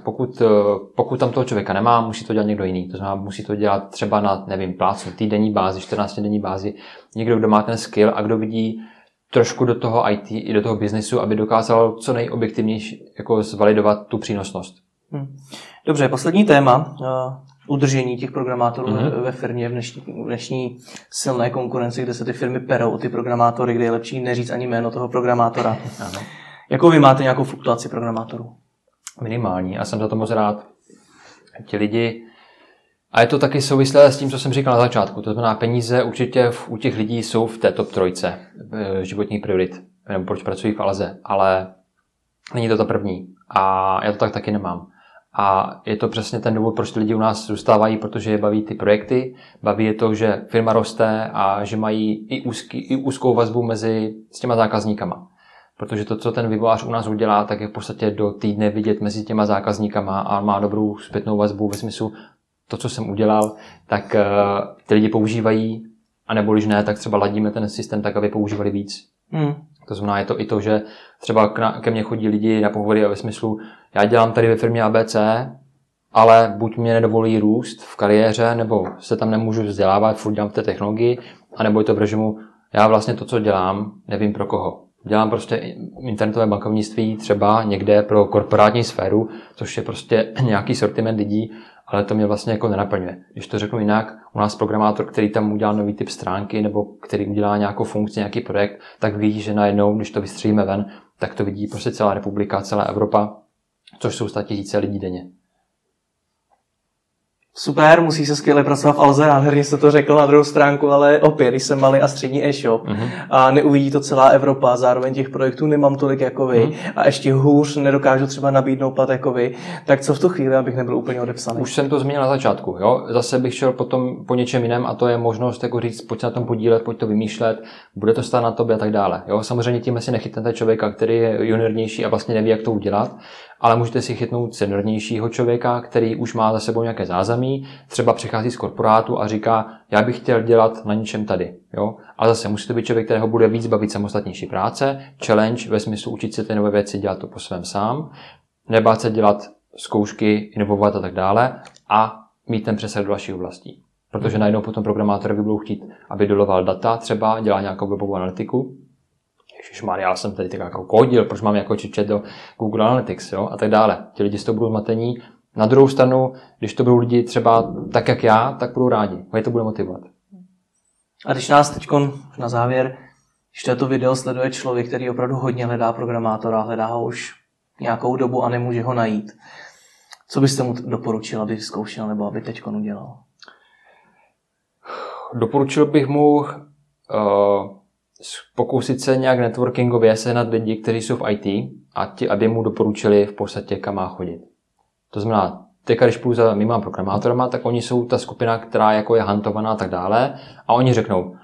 Pokud tam toho člověka nemá, musí to dělat někdo jiný. To znamená, musí to dělat třeba na, nevím, plácnu, týdenní bázi, 14denní bázi. Někdo, kdo má ten skill a kdo vidí trošku do toho IT i do toho biznesu, aby dokázal co nejobjektivnější jako zvalidovat tu přínosnost. Dobře, poslední téma, udržení těch programátorů ve firmě v dnešní silné konkurenci, kde se ty firmy perou, ty programátory, kde je lepší neříct ani jméno toho programátora. Ano. Jakou vy máte nějakou fluktuaci programátorů? Minimální a jsem za to moc rád. Ti lidi. A je to taky souvislé s tím, co jsem říkal na začátku. To znamená, peníze určitě u těch lidí jsou v té top trojce životních priorit, nebo proč pracují v Alze, ale není to ta první. A já to tak taky nemám. A je to přesně ten důvod, proč ty lidi u nás zůstávají, protože je baví ty projekty, baví je to, že firma roste a že mají i úzkou vazbu mezi s těma zákazníkama. Protože to, co ten vývojář u nás udělá, tak je v podstatě do týdne vidět mezi těma zákazníkama a má dobrou zpětnou vazbu ve smyslu to, co jsem udělal, tak ty lidi používají, anebo když ne, tak třeba ladíme ten systém tak, aby používali víc. To znamená, je to i to, že třeba ke mně chodí lidi na pohovory a ve smyslu, já dělám tady ve firmě ABC, ale buď mě nedovolí růst v kariéře, nebo se tam nemůžu vzdělávat, furt dělám v té technologii, anebo je to v režimu, já vlastně to, co dělám, nevím pro koho. Dělám prostě internetové bankovnictví třeba někde pro korporátní sféru, což je prostě nějaký sortiment lidí, ale to mě vlastně jako nenaplňuje. Když to řeknu jinak, u nás programátor, který tam udělá nový typ stránky nebo který udělá nějakou funkci, nějaký projekt, tak ví, že najednou, když to vystřelíme ven, tak to vidí prostě celá republika, celá Evropa, což jsou statisíce lidí denně. Super, musí se skvěle pracovat v Alze, nádherně jste to řekl, na druhou stránku, ale opět, když jsem malý a střední e-shop a neuvidí to celá Evropa, zároveň těch projektů nemám tolik jako vy a ještě hůř nedokážu třeba nabídnout plat jako vy, tak co v tu chvíli, abych nebyl úplně odepsaný? Už jsem to zmínil na začátku, jo? Zase bych šel potom po něčem jiném a to je možnost jako říct, pojď se na tom podílet, pojď to vymýšlet, bude to stát na tobě a tak dále. Jo? Samozřejmě tím si nechytnete člověka, který je juniornější a vlastně neví, jak to udělat, ale můžete si chytnout seniornějšího člověka, který už má za sebou nějaké zázemí, třeba přichází z korporátu a říká, já bych chtěl dělat na něčem tady. Jo? A zase musí to být člověk, kterého bude víc bavit samostatnější práce, challenge ve smyslu učit se ty nové věci, dělat to po svém sám, nebát se dělat zkoušky, inovovat a tak dále a mít ten přesah do dalších oblastí. Protože najednou potom programátorovi budou chtít, aby doloval data, třeba dělá nějakou webovou analytiku, Ježišmar, já jsem tady tak jako kodil, proč mám jako čečet do Google Analytics, jo, a tak dále. Ti lidi z toho budou zmatení. Na druhou stranu, když to budou lidi třeba tak, jak já, tak budou rádi. A je to bude motivovat. A když nás teď na závěr, když toto video sleduje člověk, který opravdu hodně hledá programátora, hledá ho už nějakou dobu a nemůže ho najít, co byste mu doporučil, aby zkoušel nebo aby teď udělal? Doporučil bych mu... pokusit se nějak networkingově sehnat lidi, kteří jsou v IT a ti, aby mu doporučili v podstatě, kam má chodit. To znamená, teď, když půjdu za mýma programátorama, tak oni jsou ta skupina, která jako je hantovaná a tak dále a oni řeknou,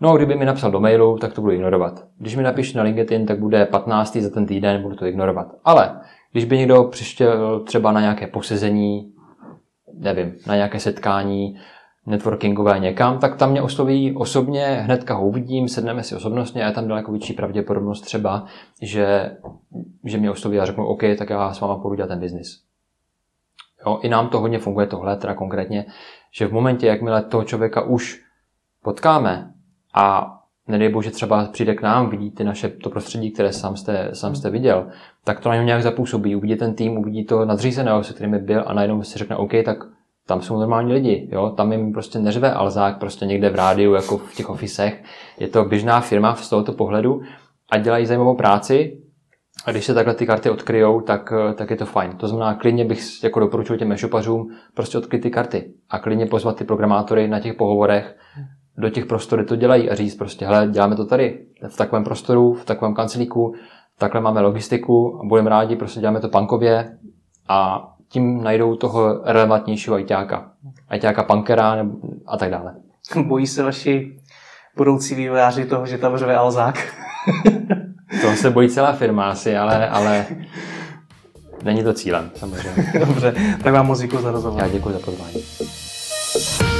no kdyby mi napsal do mailu, tak to budu ignorovat. Když mi napíš na LinkedIn, tak bude 15. za ten týden, budu to ignorovat. Ale když by někdo přišel třeba na nějaké posezení, nevím, na nějaké setkání, networkingové někam, tak tam mě osloví osobně, hnedka ho uvidím, sedneme si osobnostně a je tam daleko větší pravděpodobnost třeba, že mě osloví a řeknu, OK, tak já s váma půjdu dělat ten biznis. Jo, i nám to hodně funguje tohle, teda konkrétně, že v momentě, jakmile toho člověka už potkáme a nedej bože třeba přijde k nám, vidí ty naše to prostředí, které sám jste viděl, tak to na něj nějak zapůsobí, uvidí ten tým, uvidí to nadřízeného, se kterým byl a najednou si řekne, OK, tak tam jsou normální lidi, jo? Tam jim prostě neřve Alzák prostě někde v rádiu, jako v těch ofisech. Je to běžná firma z tohoto pohledu a dělají zajímavou práci a když se takhle ty karty odkryjou, tak je to fajn. To znamená, klidně bych jako doporučil těm e-shopařům prostě odkryt ty karty a klidně pozvat ty programátory na těch pohovorech do těch prostorů, to dělají a říct prostě, hele, děláme to tady, v takovém prostoru, v takovém kancelíku, takhle máme logistiku a budeme rádi, prostě děláme to punkově a tím najdou toho relevantnějšího ajťáka punkera a tak dále. Bojí se vaši budoucí vývojáři toho, že tam řve Alzák? To se bojí celá firma asi, ale není to cílem, samozřejmě. Dobře, tak vám moc děkuji za rozhovor. Já děkuji za pozvání.